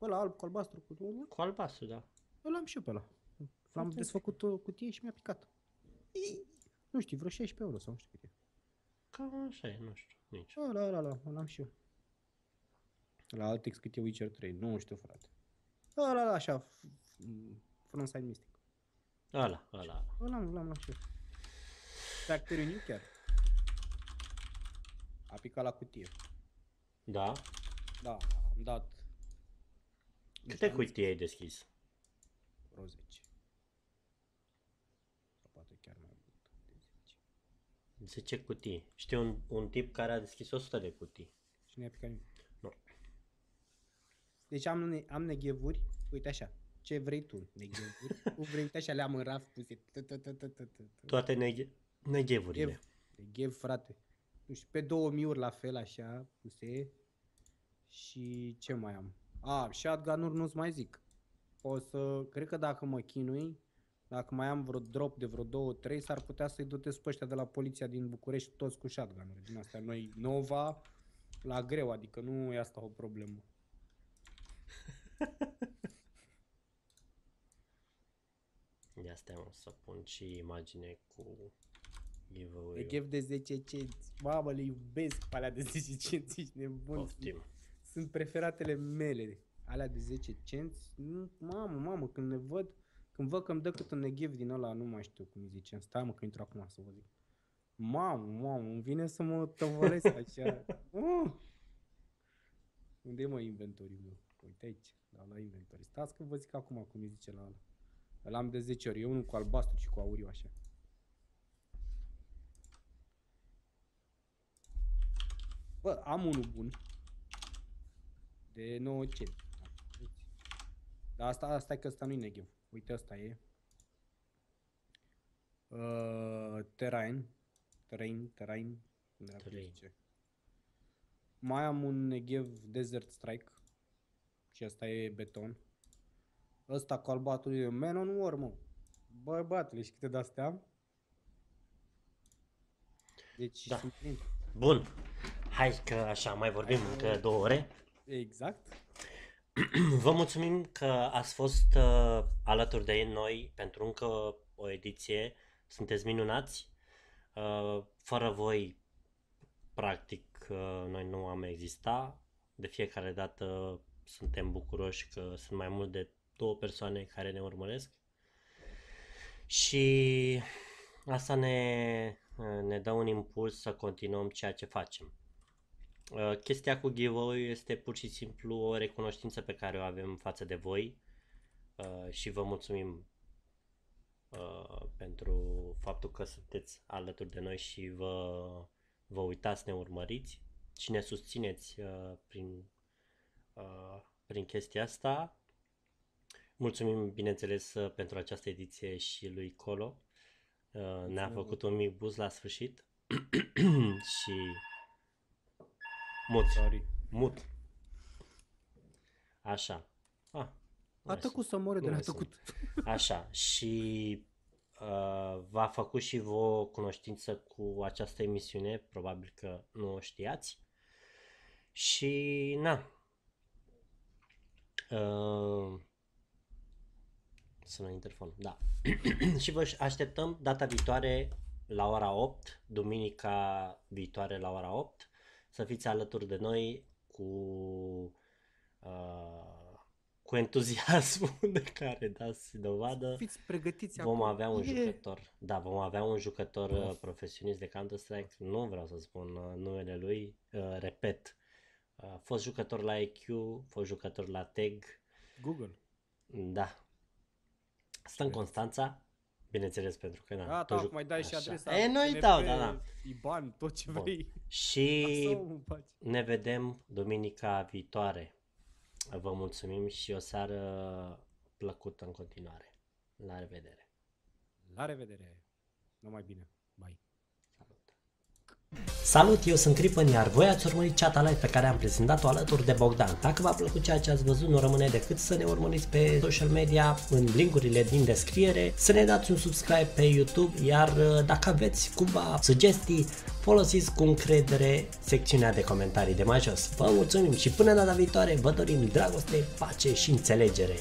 Ăla alb cu albastru. Cu albastru, da. Ăla am și eu pe ăla. L-am desfăcut o cutie și mi-a picat. Nu știu, vreo 16 euro sau nu știu cât e. Cam așa e, nu știu, nici. Ăla am și eu. La Altex cât e Witcher 3, nu știu, frate. Ăla, așa, Frontside Mystic. Ăla. Ăla am luat și eu. Factory New chiar. A picat la cutie. Da? Da, am dat. Câte cutii ai deschis? Vreo 10. Poate chiar mai mult de 10. 10 cutii. Știu un tip care a deschis 100 de cutii. Și nu i-a picat nimic. Nu. Deci am neghevuri, uite așa. Ce vrei tu, neghevuri? Cum vrei, uite așa, le-am în raf puse. Toate neghevurile. Neghev, frate. Nu știu, pe 2000-uri la fel așa puse. Și ce mai am? A, shotgun-uri nu-ți mai zic. O să, cred că dacă mă chinui, dacă mai am vreo drop de vreo 2-3, s-ar putea să-i dotesc pe ăștia de la poliția din București, toți cu shotgun-uri din astea. Noi, Nova, la greu, adică nu e asta o problemă. De astea o să pun și imagine cu giveaway-ul. E chef de 10 cenți. Mamă, le iubesc pe alea de 10 cenți, ești nebun. Poftim. Sunt preferatele mele. Alea de 10 cenți, mamă, când văd că îmi dă cât un neghev din ăla, nu mai știu cum zice, stai mă că intru acum să vă zic. Mamă, îmi vine să mă tăvălesc așa. Unde e mă inventoriul meu? Uite aici, dar la inventori. Stați că vă zic acum cum îi zice la ăla. Îl am de 10 ori, e unul cu albastru și cu auriu așa. Bă, am unul bun. De 9 cenți. Dar asta e că ăsta nu-i neghev. Uite, ăsta e. Terrain. Mai am un neghev Desert Strike. Și ăsta e beton. Ăsta cu albatul e Man on War, mă. Băi, băiatule, și câte de-astea am? Deci, da. Sunt plin. Bun. Hai că așa mai vorbim încă 2 ore. Exact. Vă mulțumim că ați fost alături de noi pentru încă o ediție. Sunteți minunați. Fără voi, practic, noi nu am exista. De fiecare dată suntem bucuroși că sunt mai mult de 2 persoane care ne urmăresc. Și asta ne dă un impuls să continuăm ceea ce facem. Chestia cu giveaway este pur și simplu o recunoștință pe care o avem față de voi și vă mulțumim pentru faptul că sunteți alături de noi și vă uitați, ne urmăriți și ne susțineți prin chestia asta. Mulțumim, bineînțeles, pentru această ediție și lui Colo. Ne-a făcut un mic buz la sfârșit și mut. Așa. A tăcut să moare de la tăcut. Așa. Și v-a făcut și vouă cunoștință cu această emisiune, probabil că nu o știați. Și na. Sună în interfon, da. Și vă așteptăm data viitoare la ora 8, duminica viitoare la ora 8, să fiți alături de noi cu entuziasmul de care dați dovadă. Fiți pregătiți. Vom avea un jucător, da, vom avea un jucător profesionist de Counter-Strike, nu vreau să spun numele lui, repet, fost jucător la EQ, fost jucător la Tag. Google. Da. Stă în Constanța, bineînțeles, pentru că... Da, da, mai dai și adresa. Noi dau, da. IBAN, tot ce vrei. Și ne vedem duminica viitoare. Vă mulțumim și o seară plăcută în continuare. La revedere. La revedere. Numai bine. Bye. Salut, eu sunt Cripan, iar voi ați urmărit Chatalaiv pe care am prezentat-o alături de Bogdan. Dacă v-a plăcut ceea ce ați văzut, nu rămâne decât să ne urmăriți pe social media în linkurile din descriere, să ne dați un subscribe pe YouTube, iar dacă aveți cumva sugestii, folosiți cu încredere secțiunea de comentarii de mai jos. Vă mulțumim și până data viitoare vă dorim dragoste, pace și înțelegere!